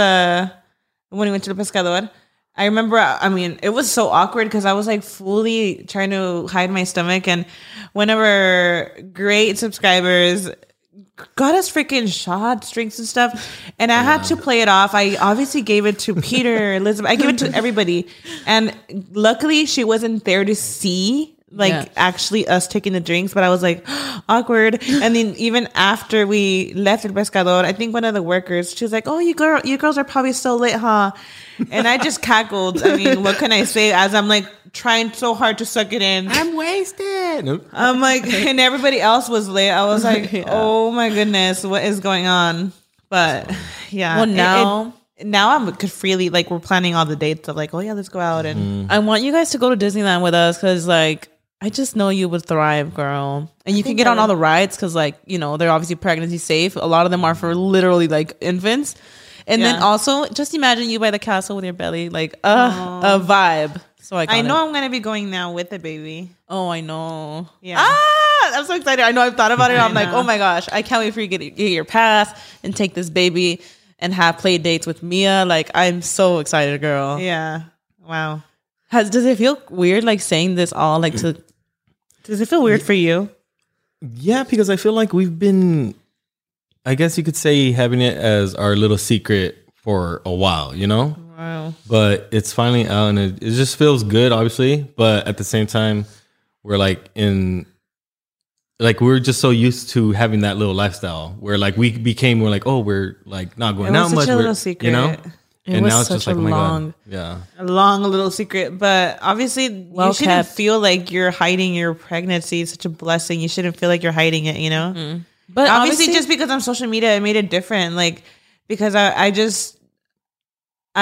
when we went to the Pescador? I remember, I mean, it was so awkward because I was like fully trying to hide my stomach. And one of our great subscribers got us freaking shots, drinks and stuff. And I had to play it off. I obviously gave it to Peter, Elizabeth. I gave it to everybody. And luckily she wasn't there to see actually us taking the drinks. But I was like, awkward. And then even after we left El Pescador, I think one of the workers, she was like, oh, you girls are probably so lit, huh? And I just cackled. I mean, what can I say? As I'm like trying so hard to suck it in. I'm wasted. Nope. I'm like, and everybody else was late. I was like, oh my goodness, what is going on? But yeah. Well, now I'm freely like we're planning all the dates of like, oh yeah, let's go out. And I want you guys to go to Disneyland with us because like I just know you would thrive, girl. And you can get on all the rides because like you know they're obviously pregnancy safe. A lot of them are for literally like infants. And then also, just imagine you by the castle with your belly, like, a vibe. So I know I'm going to be going now with the baby. Oh, I know. Yeah. Ah, I'm so excited. I know I've thought about it. I'm like, oh my gosh, I can't wait for you to get your pass and take this baby and have play dates with Mia. Like, I'm so excited, girl. Yeah. Wow. Does it feel weird, like, saying this all, like, to... Does it feel weird for you? Yeah, because I feel like we've been... I guess you could say having it as our little secret for a while, you know? Wow. But it's finally out and it just feels good, obviously. But at the same time, we're like we're just so used to having that little lifestyle where like we're like, oh, we're like not going out much. It was such a little secret. You know? And now it's just like, oh my God. Yeah. A long little secret. But obviously you shouldn't feel like you're hiding your pregnancy. It's such a blessing. You shouldn't feel like you're hiding it, you know? Mm-hmm. But obviously, just because I'm social media, it made it different. Like, because I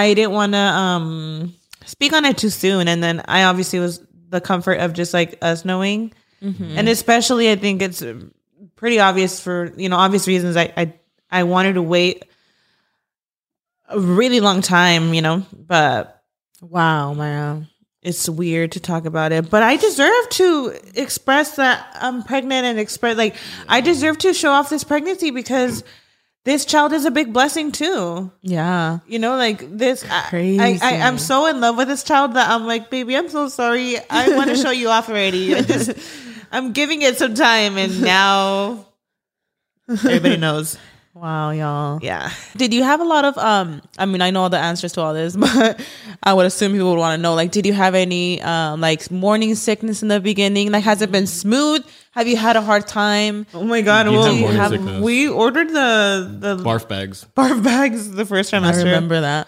didn't want to speak on it too soon. And then I obviously was the comfort of just like us knowing. Mm-hmm. And especially, I think it's pretty obvious for, you know, obvious reasons. I wanted to wait a really long time, you know, but wow, Mayra. It's weird to talk about it, but I deserve to express that I'm pregnant and express like I deserve to show off this pregnancy because this child is a big blessing too. Yeah. You know, like this, crazy. I'm so in love with this child that I'm like, baby, I'm so sorry. I want to show you off already. I'm giving it some time and now everybody knows. Wow, y'all. Yeah. Did you have a lot of, I mean, I know all the answers to all this, but I would assume people would want to know, like, did you have any, like, morning sickness in the beginning? Like, has it been smooth? Have you had a hard time? Oh, my God. We ordered the barf bags. Barf bags the first trimester. I remember that.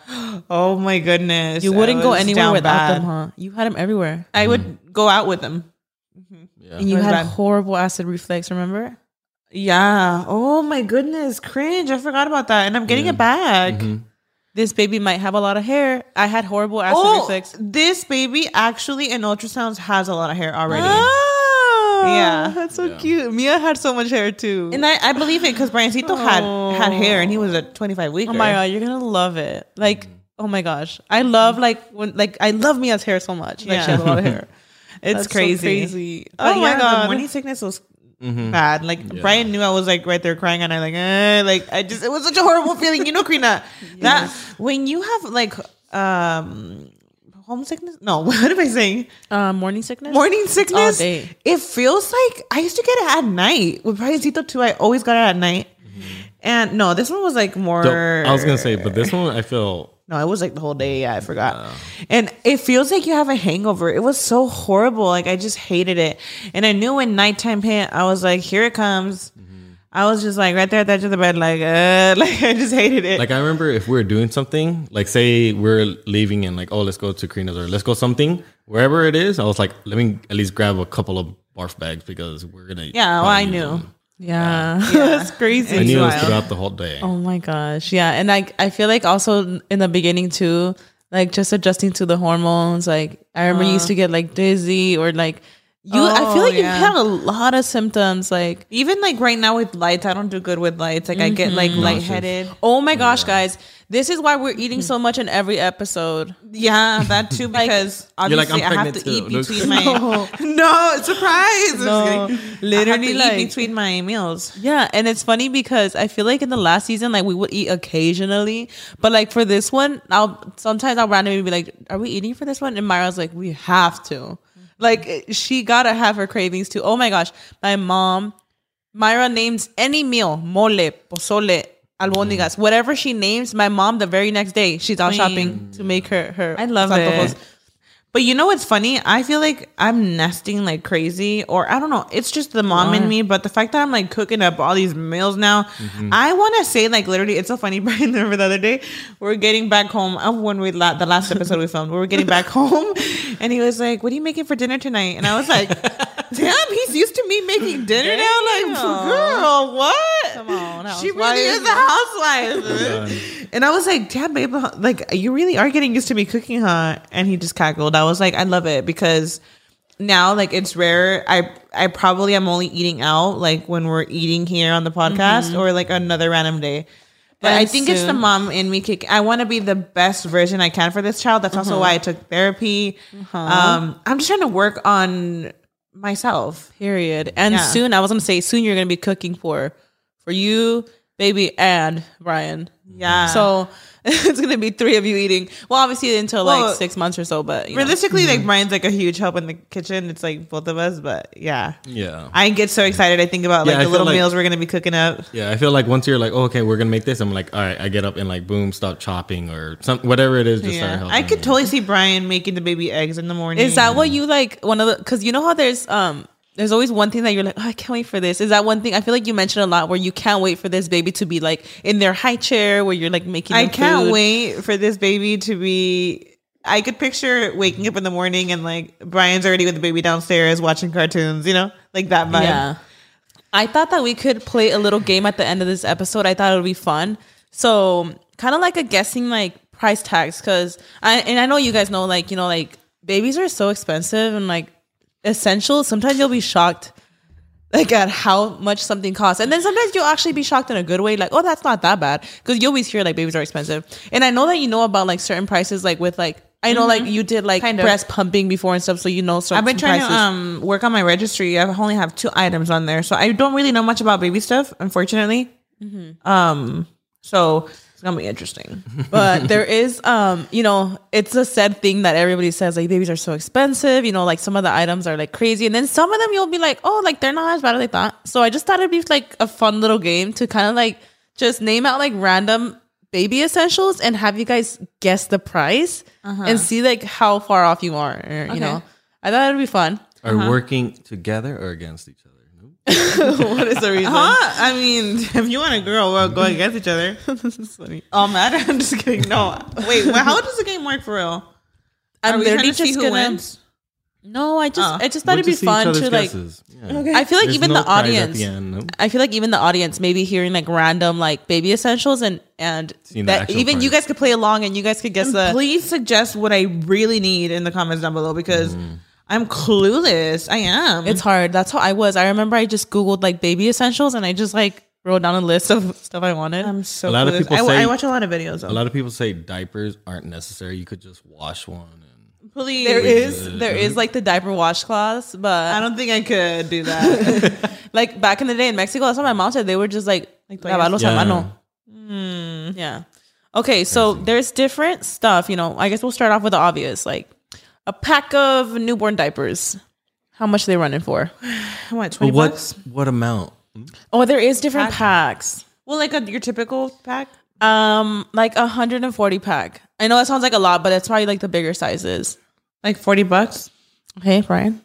Oh, my goodness. You wouldn't go anywhere without them, huh? You had them everywhere. I would go out with them. Mm-hmm. Yeah. And you had horrible acid reflux, remember? Yeah. Oh my goodness. Cringe. I forgot about that. And I'm getting it back. Mm-hmm. This baby might have a lot of hair. I had horrible acid reflux. This baby actually in ultrasounds has a lot of hair already. Oh, yeah. That's so cute. Mia had so much hair too. And I believe it because Briancito had hair and he was a 25-weeker. Oh my God. You're going to love it. Like, oh my gosh. I love I love Mia's hair so much. Like she has a lot of hair. That's crazy. So crazy. Oh my God. The morning sickness was bad. Like Bryan knew I was like right there crying and I it was such a horrible feeling, you know, Karina. Yes. That when you have like homesickness. No, what am I saying? Morning sickness. It feels like I used to get it at night with Briancito too. I always got it at night, and no, this one was like more. I was gonna say, but this one I feel. No, it was like the whole day. Yeah, I forgot. Wow. And it feels like you have a hangover. It was so horrible. Like I just hated it. And I knew when nighttime hit, I was like, here it comes. Mm-hmm. I was just like right there at the edge of the bed, like I just hated it. Like I remember if we were doing something, like say we're leaving and like, oh, let's go to Karina's or let's go something, wherever it is. I was like, let me at least grab a couple of barf bags because we're gonna. Yeah, well, I knew. Yeah, that's crazy. I knew it was throughout the whole day. Oh my gosh, yeah, and I feel like also in the beginning too, like just adjusting to the hormones. Like I remember you used to get like dizzy or like. I feel like you have a lot of symptoms, like even like right now with lights. I don't do good with lights. Like I get like lightheaded. Oh my gosh, guys! This is why we're eating so much in every episode. Yeah, that too. Because obviously I have to eat between my literally eat between my meals. Yeah, and it's funny because I feel like in the last season, like we would eat occasionally, but like for this one, I'll randomly be like, "Are we eating for this one?" And Myra's like, "We have to." Like she gotta have her cravings too. Oh my gosh, my mom, Mayra names any meal, mole, pozole, albóndigas, whatever she names. My mom the very next day she's out shopping to make her. I love it. But you know what's funny? I feel like I'm nesting like crazy, or I don't know. It's just the mom in me. But the fact that I'm like cooking up all these meals now, I want to say like literally, it's so funny. Brian, remember the other day, we're getting back home when we the last episode we filmed. We were getting back home, and he was like, "What are you making for dinner tonight?" And I was like, "Damn, he's used to me making dinner now." Like, girl, what? Come on, she really is a housewife. And I was like, "Damn, babe, like you really are getting used to me cooking, huh?" And he just cackled. I was like, I love it because now like it's rare. I probably am only eating out like when we're eating here on the podcast or like another random day. But I think it's the mom in me kick. I want to be the best version I can for this child. That's also why I took therapy. I'm just trying to work on myself. Period. And soon I was gonna say soon you're gonna be cooking for you, baby, and Brian. Yeah. So it's gonna be three of you eating. Well, obviously until like 6 months or so, but you realistically, know. Like Brian's like a huge help in the kitchen. It's like both of us, but yeah. I get so excited. I think about like the little meals we're gonna be cooking up. Yeah, I feel like once you're like, oh, okay, we're gonna make this. I'm like, all right, I get up and like, boom, stop chopping or something, whatever it is. Just start helping. I could totally see Brian making the baby eggs in the morning. Is that what you like? One of the because you know how there's always one thing that you're like, oh, I can't wait for this. Is that one thing? I feel like you mentioned a lot where you can't wait for this baby to be like in their high chair where you're like making them food. I can't wait for this baby to be... I could picture waking up in the morning and like Brian's already with the baby downstairs watching cartoons, you know? Like that vibe. Yeah. I thought that we could play a little game at the end of this episode. I thought it would be fun. So kind of like a guessing like price tags because... I know you guys know like, you know, like babies are so expensive and like essential. Sometimes you'll be shocked like at how much something costs, and then sometimes you'll actually be shocked in a good way, like, oh, that's not that bad, because you always hear like babies are expensive. And I know that you know about like certain prices, like with like I know like you did like kind breast pumping before and stuff, so you know certain I've been trying prices. To work on my registry. I only have 2 items on there, so I don't really know much about baby stuff, unfortunately. So it's gonna be interesting. But there is, you know, it's a sad thing that everybody says, like, babies are so expensive. You know, like, some of the items are, like, crazy. And then some of them you'll be like, oh, like, they're not as bad as I thought. So I just thought it'd be, like, a fun little game to kind of, like, just name out, like, random baby essentials and have you guys guess the price and see, like, how far off you are, or, you know. I thought it'd be fun. Are working together or against each other? What is the reason? I mean, if you want a girl, we'll go against each other. This is funny. Oh, mad? I'm just kidding. No. Wait, well, how does the game work for real? I'm literally just who wins? No, I just thought it'd be fun to guesses. Like. Yeah. Okay. I feel like there's even the audience. I feel like even the audience maybe hearing like random like baby essentials and that even price. You guys could play along and you guys could guess. Please suggest what I really need in the comments down below because. I'm clueless. I am. It's hard. That's how I was. I remember I just Googled like baby essentials and I just like wrote down a list of stuff I wanted. I'm so clueless. I watch a lot of videos. Though. A lot of people say diapers aren't necessary. You could just wash one. And please. There is like the diaper washcloths, but I don't think I could do that. Like back in the day in Mexico, that's what my mom said. They were just like lavados a mano. Yeah. Okay. Crazy. So there's different stuff. You know, I guess we'll start off with the obvious, like, a pack of newborn diapers. How much are they running for? What, $20? What amount? Oh, there is different packs. Well, like your typical pack? Like 140 pack. I know that sounds like a lot, but it's probably like the bigger sizes. Like $40? Okay, Brian.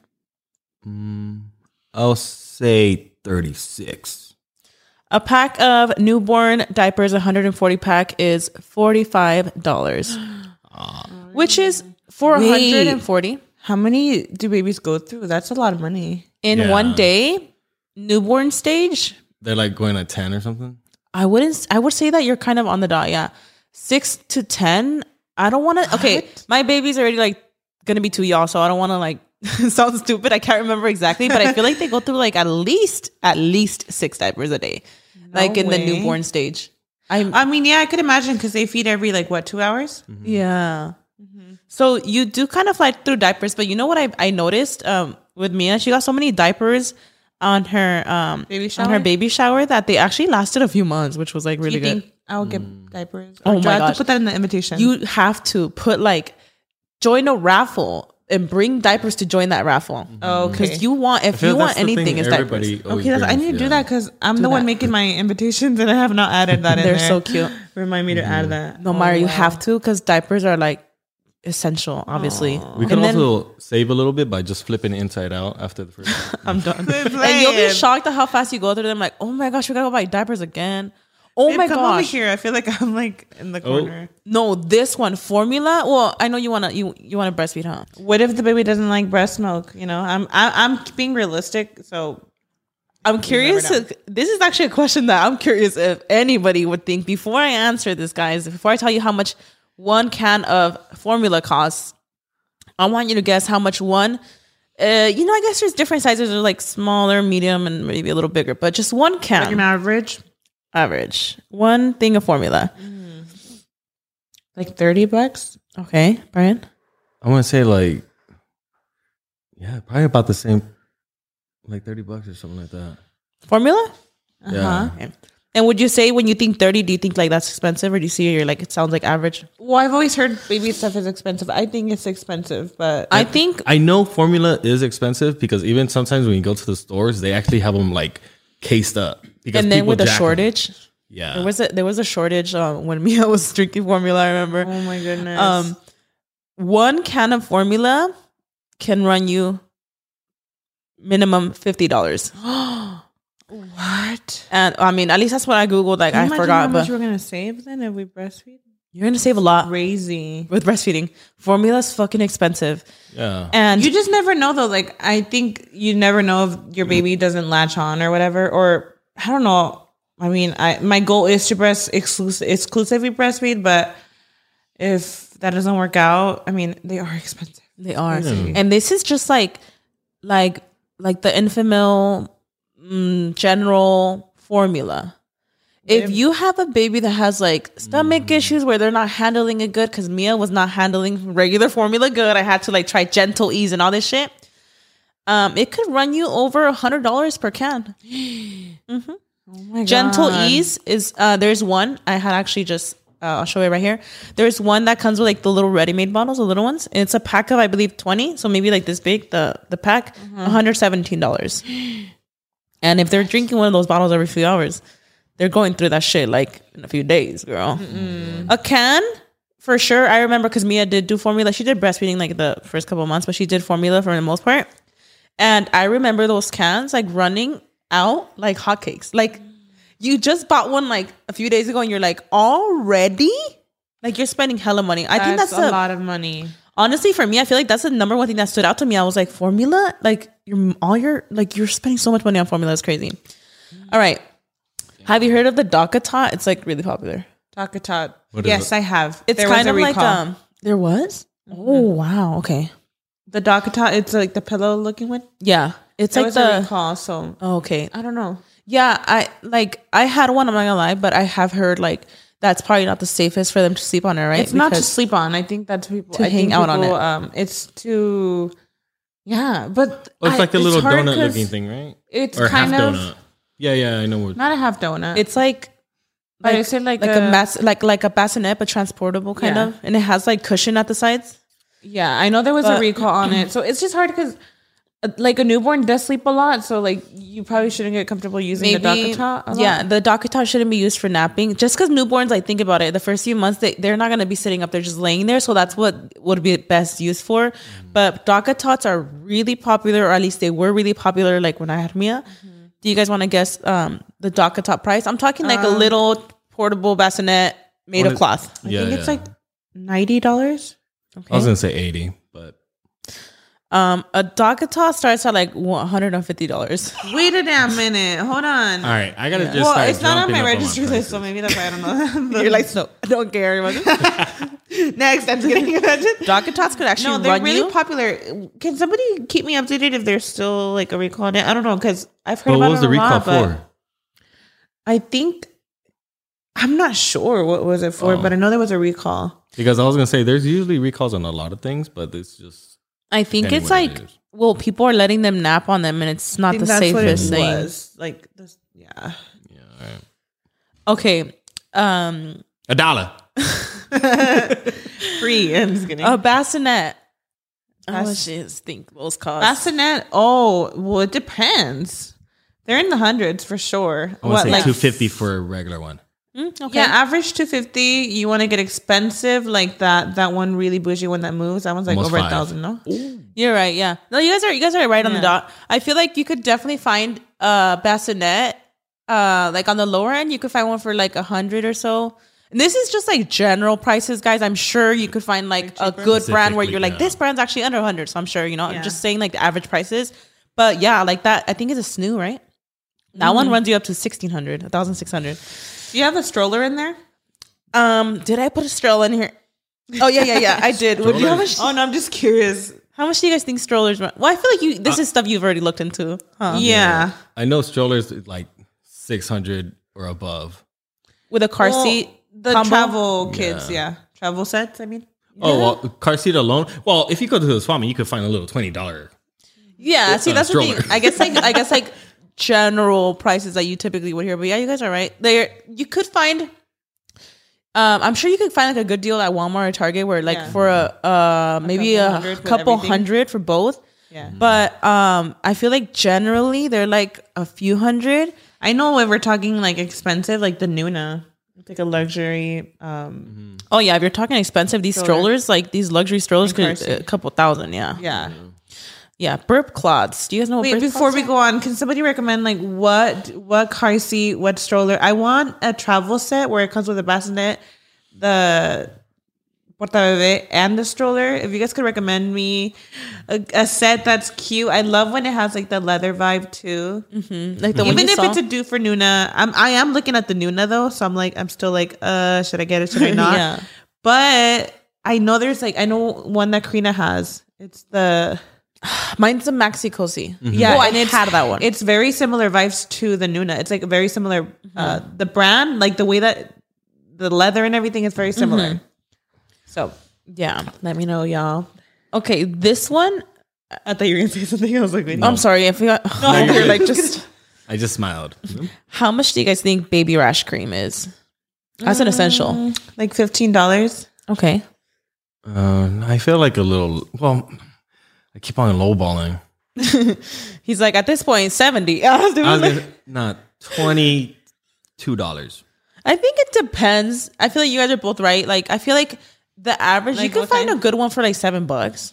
I'll say $36. A pack of newborn diapers, 140 pack is $45, which is 440. How many do babies go through? That's a lot of money. In one day, newborn stage. They're like going at 10 or something? I would say that you're kind of on the dot, yeah. 6 to 10. I don't want to. Okay, my baby's already like going to be 2 y'all, so I don't want to like. It sounds stupid. I can't remember exactly, but I feel like they go through like at least 6 diapers a day. No like in way. The newborn stage. I mean, yeah, I could imagine because they feed every like, what, 2 hours? Mm-hmm. Yeah. Mm-hmm. So you do kind of fly through diapers, but you know what I noticed with Mia? She got so many diapers on her baby shower that they actually lasted a few months, which was like really good. I'll get diapers. Oh my gosh. I have to put that in the invitation. You have to put like join a raffle and bring diapers to join that raffle. Mm-hmm. Oh, okay. Because you want if you want anything is diapers. Okay, I need to do that because I'm the one making my invitations and I have not added that in there. They're so cute. Remind me to add that. No, Mayra, you have to because diapers are like essential, obviously. Aww. We can also save a little bit by just flipping inside out after the first. I'm done. And you'll be shocked at how fast you go through them. Like, oh my gosh, we gotta go buy diapers again. Oh my gosh! Come over here. I feel like I'm like in the corner. No, this one formula. Well, I know you wanna breastfeed, huh? What if the baby doesn't like breast milk? You know, I'm being realistic, so. I'm curious. This is actually a question that I'm curious if anybody would think before I answer this, guys. Before I tell you how much one can of formula costs, I want you to guess how much one, I guess there's different sizes. There's like smaller, medium, and maybe a little bigger. But just one can. Like an average. One thing of formula. Mm. Like $30? Okay. Brian? I want to say like, yeah, probably about the same, like $30 or something like that. Formula? Uh-huh. Yeah. Okay. And would you say when you think 30, do you think like that's expensive or do you see you're like, it sounds like average? Well, I've always heard baby stuff is expensive. I think it's expensive, but I know formula is expensive because even sometimes when you go to the stores, they actually have them like cased up. And then with a shortage. Them. Yeah. There was a shortage when Mia was drinking formula, I remember. Oh my goodness. One can of formula can run you minimum $50. What? And I mean, at least that's what I googled. Like I forgot, how much we're gonna save then if we breastfeed. You're gonna save a lot. Crazy with breastfeeding. Formula's fucking expensive. Yeah, and you just never know though. Like I think you never know if your baby doesn't latch on or whatever, or I don't know. I mean, my goal is to exclusively breastfeed, but if that doesn't work out, I mean, they are expensive. They are, and this is just like the infant meal. General formula. If you have a baby that has like stomach issues where they're not handling it good, because Mia was not handling regular formula good, I had to like try Gentle Ease and all this shit. It could run you over $100 per can. Mm-hmm. Oh my God. Gentle Ease is there's one I had actually just I'll show it right here. There's one that comes with like the little ready-made bottles, the little ones, and it's a pack of I believe 20, so maybe like this big the pack, $117. And if they're drinking one of those bottles every few hours, they're going through that shit like in a few days, girl. Mm-mm. A can, for sure. I remember because Mia did do formula. She did breastfeeding like the first couple of months, but she did formula for the most part. And I remember those cans like running out like hotcakes. Like you just bought one like a few days ago and you're like, already? Like you're spending hella money. I think that's a lot of money. Honestly, for me, I feel like that's the number one thing that stood out to me. I was like, formula? Like, you're spending so much money on formula. It's crazy. All right. Have you heard of the DockATot? It's like really popular. DockATot. Yes, I have. It's kind of like... There was? Mm-hmm. Oh, wow. Okay. The DockATot, it's like the pillow looking one? Yeah. It's like the recall, so... Oh, okay. I don't know. Yeah, I had one, I'm not gonna lie, but I have heard like... That's probably not the safest for them to sleep on it, right? It's not to sleep on. I think that's people to hang out on it. It's too, yeah. But it's like a little donut looking thing, right? It's kind of donut. Yeah, I know. Not a half donut. It's like I said, like a bassinet, but transportable kind of, and it has like cushion at the sides. Yeah, I know there was a recall on it, so it's just hard because. Like a newborn does sleep a lot, so like you probably shouldn't get comfortable using the DockATot. Yeah, the DockATot shouldn't be used for napping. Just because newborns, like think about it, the first few months they're not gonna be sitting up; they're just laying there. So that's what would be best used for. But DockATots are really popular, or at least they were really popular. Like when I had Mia. Mm-hmm. Do you guys want to guess the DockATot price. I'm talking like a little portable bassinet made of cloth. I think it's like $90. Okay. I was going to say 80, but a DockATot starts at like $150. Wait a damn minute. Hold on. All right. I got to just start. It's not on my registry list, so maybe that's why I don't know. You're like, so I don't care. Next. I'm just kidding. Imagine. DockATots could actually run you. No, they're really popular. Can somebody keep me updated if there's still like a recall on it? I don't know, because I've heard about it a lot. What was the recall for? I think, I'm not sure what was it for, but I know there was a recall. Because I was going to say, there's usually recalls on a lot of things, but it's just. I think it's like, people are letting them nap on them, and it's not the safest thing. Like, this, yeah. Yeah. All right. Okay. $1. Free. I'm just kidding. A bassinet. Oh, shit. Think those costs. Bassinet. Oh, well, it depends. They're in the hundreds for sure. I would say like $250 for a regular one. Okay. Yeah, average $250. You want to get expensive like that one really bougie one that moves. That one's like almost over $1,000. No, ooh. You're right. Yeah, no, you guys are right on the dot. I feel like you could definitely find a bassinet, like on the lower end. You could find one for like $100 or so. And this is just like general prices, guys. I'm sure you could find like a good brand where you're like, this brand's actually under $100. So I'm sure I'm just saying like the average prices. But yeah, like that. I think it's a Snoo, right? That one runs you up to $1,600, $1,600. Do you have a stroller in there? Did I put a stroller in here? Oh yeah, I did. Would you have no, I'm just curious. How much do you guys think strollers run? Well, I feel like this is stuff you've already looked into. Huh? Yeah. I know strollers like $600 or above. With a car seat, the combo? Travel kids, travel sets. I mean, car seat alone. Well, if you go to the Swami, you could find a little $20. Yeah, see, that's stroller. The thing. I guess like. General prices that you typically would hear, but yeah, you guys are right. There, you could find. I'm sure you could find like a good deal at Walmart or Target, where like for maybe a couple hundred for both. Yeah, but I feel like generally they're like a few hundred. I know when we're talking like expensive, like the Nuna, it's like a luxury. Oh yeah, if you're talking expensive, these strollers, like these luxury strollers, could a couple thousand. Yeah. Yeah, burp clods. Do you guys know what burp clods are? Wait, before we go on, can somebody recommend like what car seat, what stroller? I want a travel set where it comes with a bassinet, the portabebé, and the stroller. If you guys could recommend me a set that's cute. I love when it has like the leather vibe too. Mm-hmm. Like the one if it's a do for Nuna. I am looking at the Nuna though, so I'm still like, should I get it? Should I not? Yeah. But I know there's like, I know one that Karina has. It's the... Mine's a Maxi Cosi. Mm-hmm. Yeah, I didn't have that one. It's very similar vibes to the Nuna. It's like very similar. The brand, like the way that the leather and everything is very similar. Mm-hmm. So yeah, let me know, y'all. Okay, this one. I thought you were gonna say something. I was like, wait, no. I'm sorry. I forgot. No, you're like just. I just smiled. How much do you guys think baby rash cream is? That's an essential. Like $15. Okay. I feel like a little. Well. I keep on lowballing. He's like, at this point, 70. Not $22. I think it depends. I feel like you guys are both right. Like, I feel like the average, like you can find a good one for like $7,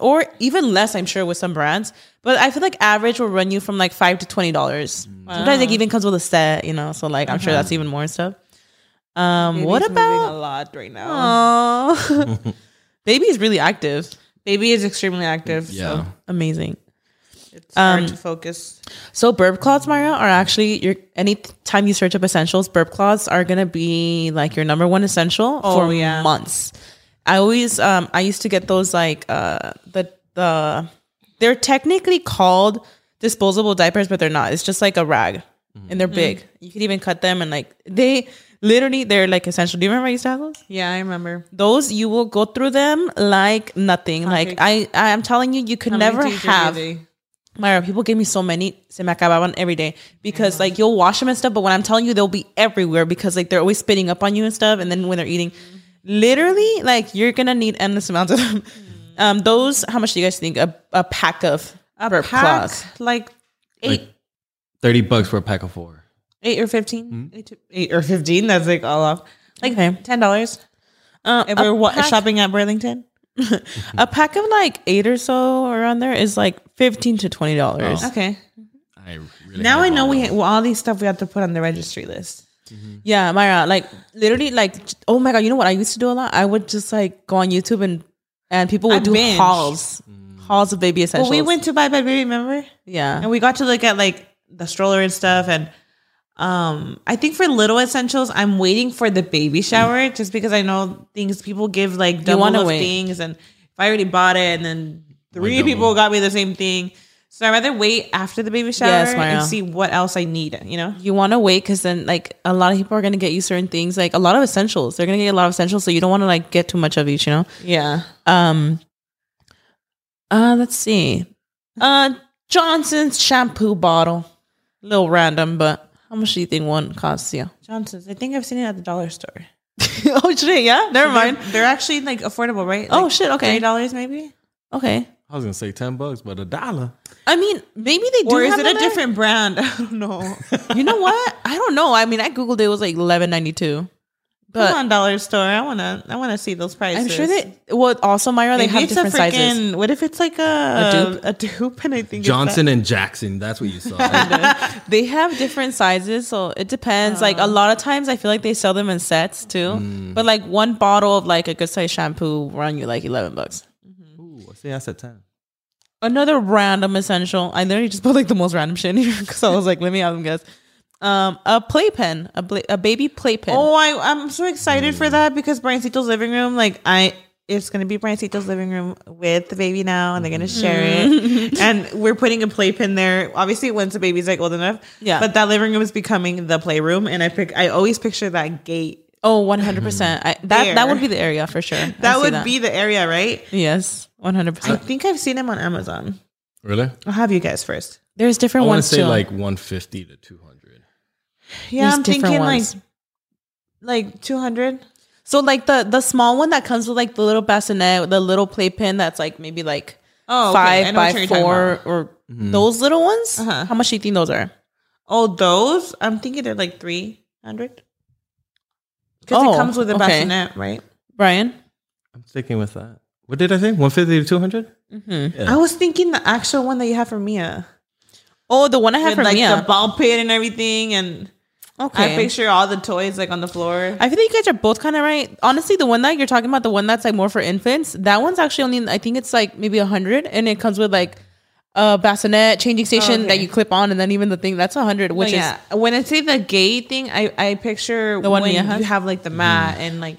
or even less, I'm sure, with some brands. But I feel like average will run you from like $5 to $20. Wow. Sometimes it even comes with a set, you know. So like, I'm sure that's even more stuff. Baby's what about a lot right now? Baby is really active. Baby is extremely active. Yeah. So amazing. It's hard to focus. So burp cloths, Mayra, are actually any time you search up essentials, burp cloths are going to be like your number one essential for months. I always, I used to get those like, they're technically called disposable diapers, but they're not. It's just like a rag and they're big. Mm-hmm. You could even cut them and like, they're like essential. Do you remember I used to have those? Yeah, I remember. Those, you will go through them like nothing. Like, I'm telling you, you could never have. Mayra, people gave me so many. Se me acababan every day. Because, like, you'll wash them and stuff. But when I'm telling you, they'll be everywhere. Because, like, they're always spitting up on you and stuff. And then when they're eating, literally, like, you're going to need endless amounts of them. Those, how much do you guys think? A pack of burp cloths? Like, 8. Like $30 for a pack of 4. 8 or 15, mm-hmm. 8 or 15. That's like all off. Like $10. If we're shopping at Burlington, a pack of like 8 or so around there is like $15 to $20. Oh. Okay, I really know all these stuff we have to put on the registry list. Mm-hmm. Yeah, Mayra, like literally, like, oh my god, you know what I used to do a lot? I would just like go on YouTube and people would do hauls, hauls of baby essentials. Well, we went to Bye Bye Baby, remember? Yeah, and we got to look at like the stroller and stuff, and I think for little essentials, I'm waiting for the baby shower just because I know things people give like double of things, and if I already bought it, and then three people got me the same thing. So I'd rather wait after the baby shower and see what else I need, you know? You want to wait because then, like, a lot of people are going to get you certain things. Like, a lot of essentials. They're going to get a lot of essentials, so you don't want to, like, get too much of each, you know? Yeah. Let's see. Johnson's shampoo bottle. A little random, but how much do you think one costs you? Johnson's. I think I've seen it at the dollar store. Oh, shit, yeah? Never mind. They're actually, like, affordable, right? Like, oh, shit, okay. $3 maybe? Okay. I was going to say $10, but $1. I mean, maybe they do. Or is it a different brand? I don't know. You know what? I don't know. I mean, I Googled it. It was like $11.92. Come on, Dollar Store. I want to see those prices. I'm sure they... Well, also, Mayra, they have different sizes. What if it's like a dupe? And I think Johnson and Jackson. That's what you saw. Right? They have different sizes, so it depends. Like, a lot of times, I feel like they sell them in sets, too. Mm. But, like, one bottle of, like, a good-sized shampoo will run you, like, $11. See, that's at 10. Another random essential. I literally just put like the most random shit in here because I was like, let me have them guess. A playpen, a baby playpen. Oh, I'm so excited for that because Briancito's living room, like it's gonna be Briancito's living room with the baby now, and they're gonna share it. And we're putting a playpen there. Obviously, once the baby's like old enough, yeah. But that living room is becoming the playroom, and I always picture that gate. Oh, 100%. That would be the area for sure. That would be the area, right? Yes, 100%. I think I've seen them on Amazon. Really? I'll have you guys first. There's different ones too. I want to say like 150 to 200. Yeah, I'm thinking ones. like 200. So like the small one that comes with like the little bassinet, the little playpen that's like maybe like 5 by 4 or those little ones. Uh-huh. How much do you think those are? Oh, those? I'm thinking they're like 300. Because it comes with a bassinet, right? Brian? I'm sticking with that. What did I think? 150 to 200? Mm-hmm. Yeah. I was thinking the actual one that you have for Mia. Oh, the one I have for Mia. The ball pit and everything. And I picture all the toys like on the floor. I feel like you guys are both kind of right. Honestly, the one that you're talking about, the one that's like more for infants, that one's actually only, I think it's like maybe 100. And it comes with like a bassinet, changing station that you clip on, and then even the thing that's 100, which is when I say the gay thing, I picture the one when you have like the mat and like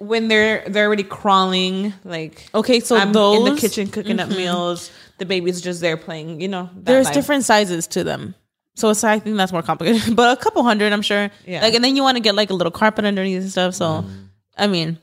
when they're already crawling, like so I'm those in the kitchen cooking up meals, the baby's just there playing, you know. There's different sizes to them, so I think that's more complicated, but a couple hundred, I'm sure. Yeah, like, and then you want to get like a little carpet underneath and stuff, so I mean,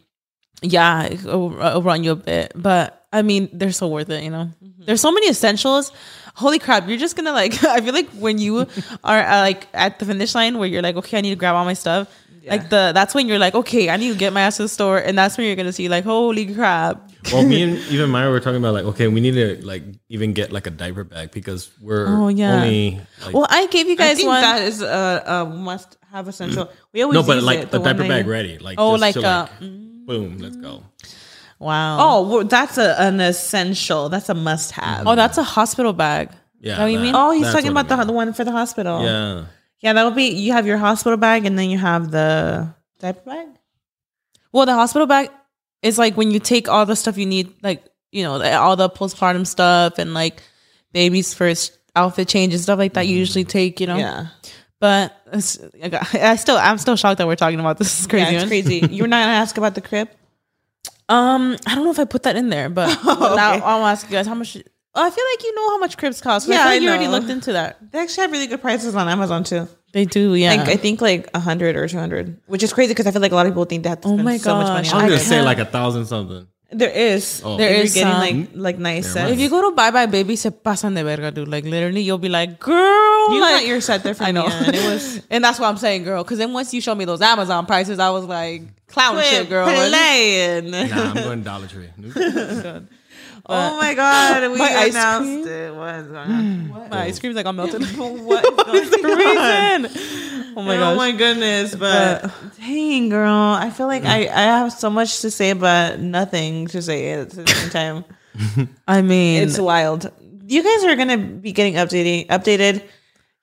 yeah, it'll run you a bit, but. I mean, they're so worth it, you know? Mm-hmm. There's so many essentials. Holy crap, you're just gonna like, I feel like when you are like at the finish line where you're like, okay, I need to grab all my stuff. Yeah. Like that's when you're like, okay, I need to get my ass to the store. And that's when you're gonna see like, holy crap. Well, me and even Mayra were talking about like, okay, we need to like even get like a diaper bag because we're only. Like, well, I gave you guys one. That is a must have essential. We always use like a diaper bag ready. Like, boom, let's go. Wow. Oh, well, that's an essential. That's a must-have. Oh, that's a hospital bag. Yeah. That what you mean? Oh, he's talking about the one for the hospital. Yeah. Yeah, that'll be, you have your hospital bag and then you have the diaper bag? Well, the hospital bag is like when you take all the stuff you need, like, you know, all the postpartum stuff and like baby's first outfit change and stuff like that you usually take, you know? Yeah. But I'm still shocked that we're talking about this. This is crazy. Yeah, it's crazy. You were not going to ask about the crib? I don't know if I put that in there, but now I'll ask you guys how much. I feel like you know how much cribs cost. Yeah, I know. You already looked into that. They actually have really good prices on Amazon too. They do, yeah. Like, I think like 100 or 200, which is crazy because I feel like a lot of people think they have to spend so much money. I'm gonna say like 1,000 something. There is, you're getting like nice sets. If you go to Bye Bye Baby, se pasan de verga, dude. Like literally, you'll be like, girl, you got your set there for me. I know, and it was, and that's what I'm saying, girl. Because then once you showed me those Amazon prices, I was like, clown shit, girl. Playing. Nah, I'm going to Dollar Tree. Oh my god, we announced it. What is going on? What? My ice cream's like all melted. What is the reason? Oh my gosh. Oh my goodness, but dang girl, I feel like I have so much to say but nothing to say at the same time. I mean, it's wild. you guys are gonna be getting updated,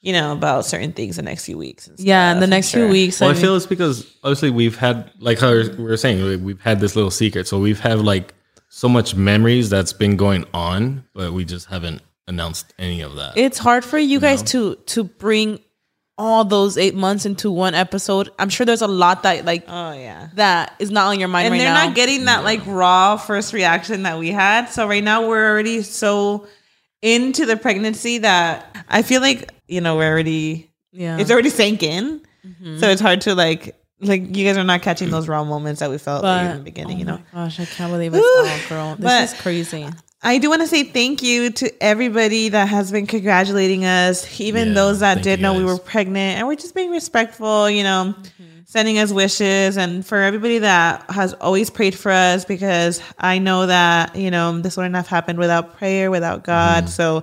you know, about certain things the next few weeks. And stuff, yeah, in the next few weeks. Well, I mean, I feel it's because obviously we've had, like how we were saying, like, we've had this little secret, so we've had like so much memories that's been going on, but we just haven't announced any of that. It's hard for you guys to bring all those 8 months into one episode. I'm sure there's a lot that that is not on your mind right now. And they're not getting that like raw first reaction that we had. So right now we're already so into the pregnancy that I feel like, you know, we're already, it's already sank in. Mm-hmm. So it's hard to like you guys are not catching those raw moments that we felt in the beginning, you know? Gosh, I can't believe it's all girl. This is crazy. I do want to say thank you to everybody that has been congratulating us, even those that did know we were pregnant, and we're just being respectful, you know, sending us wishes, and for everybody that has always prayed for us, because I know that, you know, this wouldn't have happened without prayer, without God. Mm-hmm. So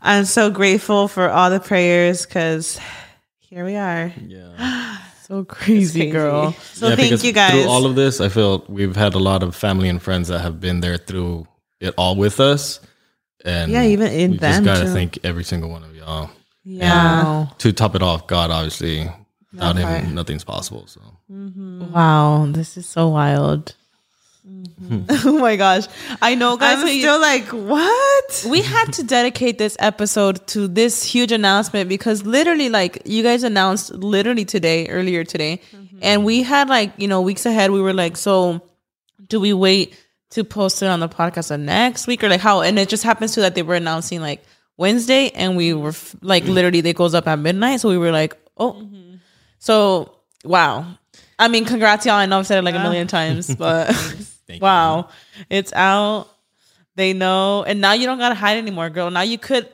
I'm so grateful for all the prayers, because here we are. Yeah. So crazy, girl. So thank you guys. Through all of this, I feel we've had a lot of family and friends that have been there through it all with us, and even in them, just gotta thank every single one of y'all. Yeah, and to top it off, God, obviously, without Him, nothing's possible. So, wow, this is so wild. Mm-hmm. Oh my gosh, I know, guys. I'm still like, what? We had to dedicate this episode to this huge announcement, because literally, like, you guys announced literally earlier today, and we had like, you know, weeks ahead. We were like, so do we wait to post it on the podcast the next week, or like how? And it just happens to that they were announcing like Wednesday, and we were like literally they goes up at midnight, so we were like, oh, so wow. I mean, congrats y'all. I know I've said it like a million times, but wow, it's out. They know, and now you don't gotta hide anymore, girl. Now you could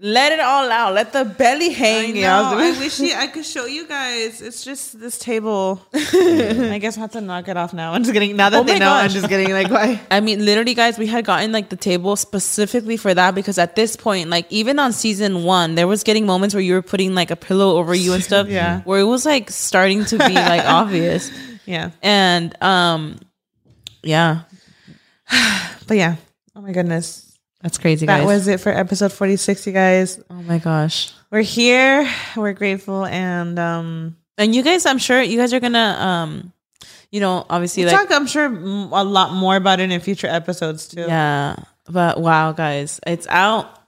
let it all out. Let the belly hang. I wish I could show you guys. It's just this table. I guess I have to knock it off now. I'm just getting, now that they know, gosh. I'm just getting like, why? I mean, literally, guys, we had gotten like the table specifically for that, because at this point, like even on season one, there was getting moments where you were putting like a pillow over you and stuff. Where it was like starting to be like obvious. And but yeah. Oh my goodness. That's crazy, guys. That was it for episode 46, you guys. Oh my gosh. We're here. We're grateful. And you guys, I'm sure you guys are going to, you know, obviously like, talk, I'm sure, a lot more about it in future episodes too. Yeah. But wow, guys, it's out.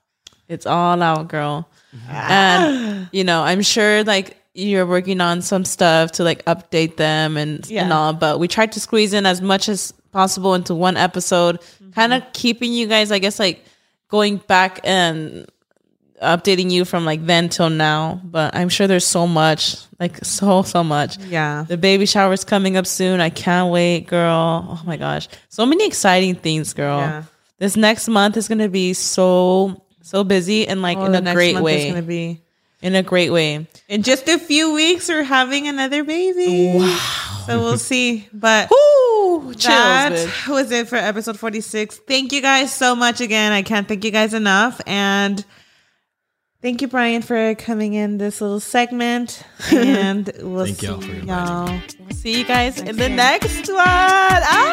It's all out, girl. And, you know, I'm sure like you're working on some stuff to like update them and all, but we tried to squeeze in as much as possible into one episode, kind of keeping you guys, I guess, like going back and updating you from like then till now. But I'm sure there's so much, like so much. Yeah. The baby shower is coming up soon. I can't wait, girl. Oh my gosh. So many exciting things, girl. Yeah. This next month is going to be so busy, and like in a great way. It's going to be in a great way. In just a few weeks, we're having another baby. Wow. So we'll see. But ooh, that was it for episode 46. Thank you guys so much again. I can't thank you guys enough. And thank you, Brian, for coming in this little segment. And we'll see y'all. We'll see you guys in the next one. Ah!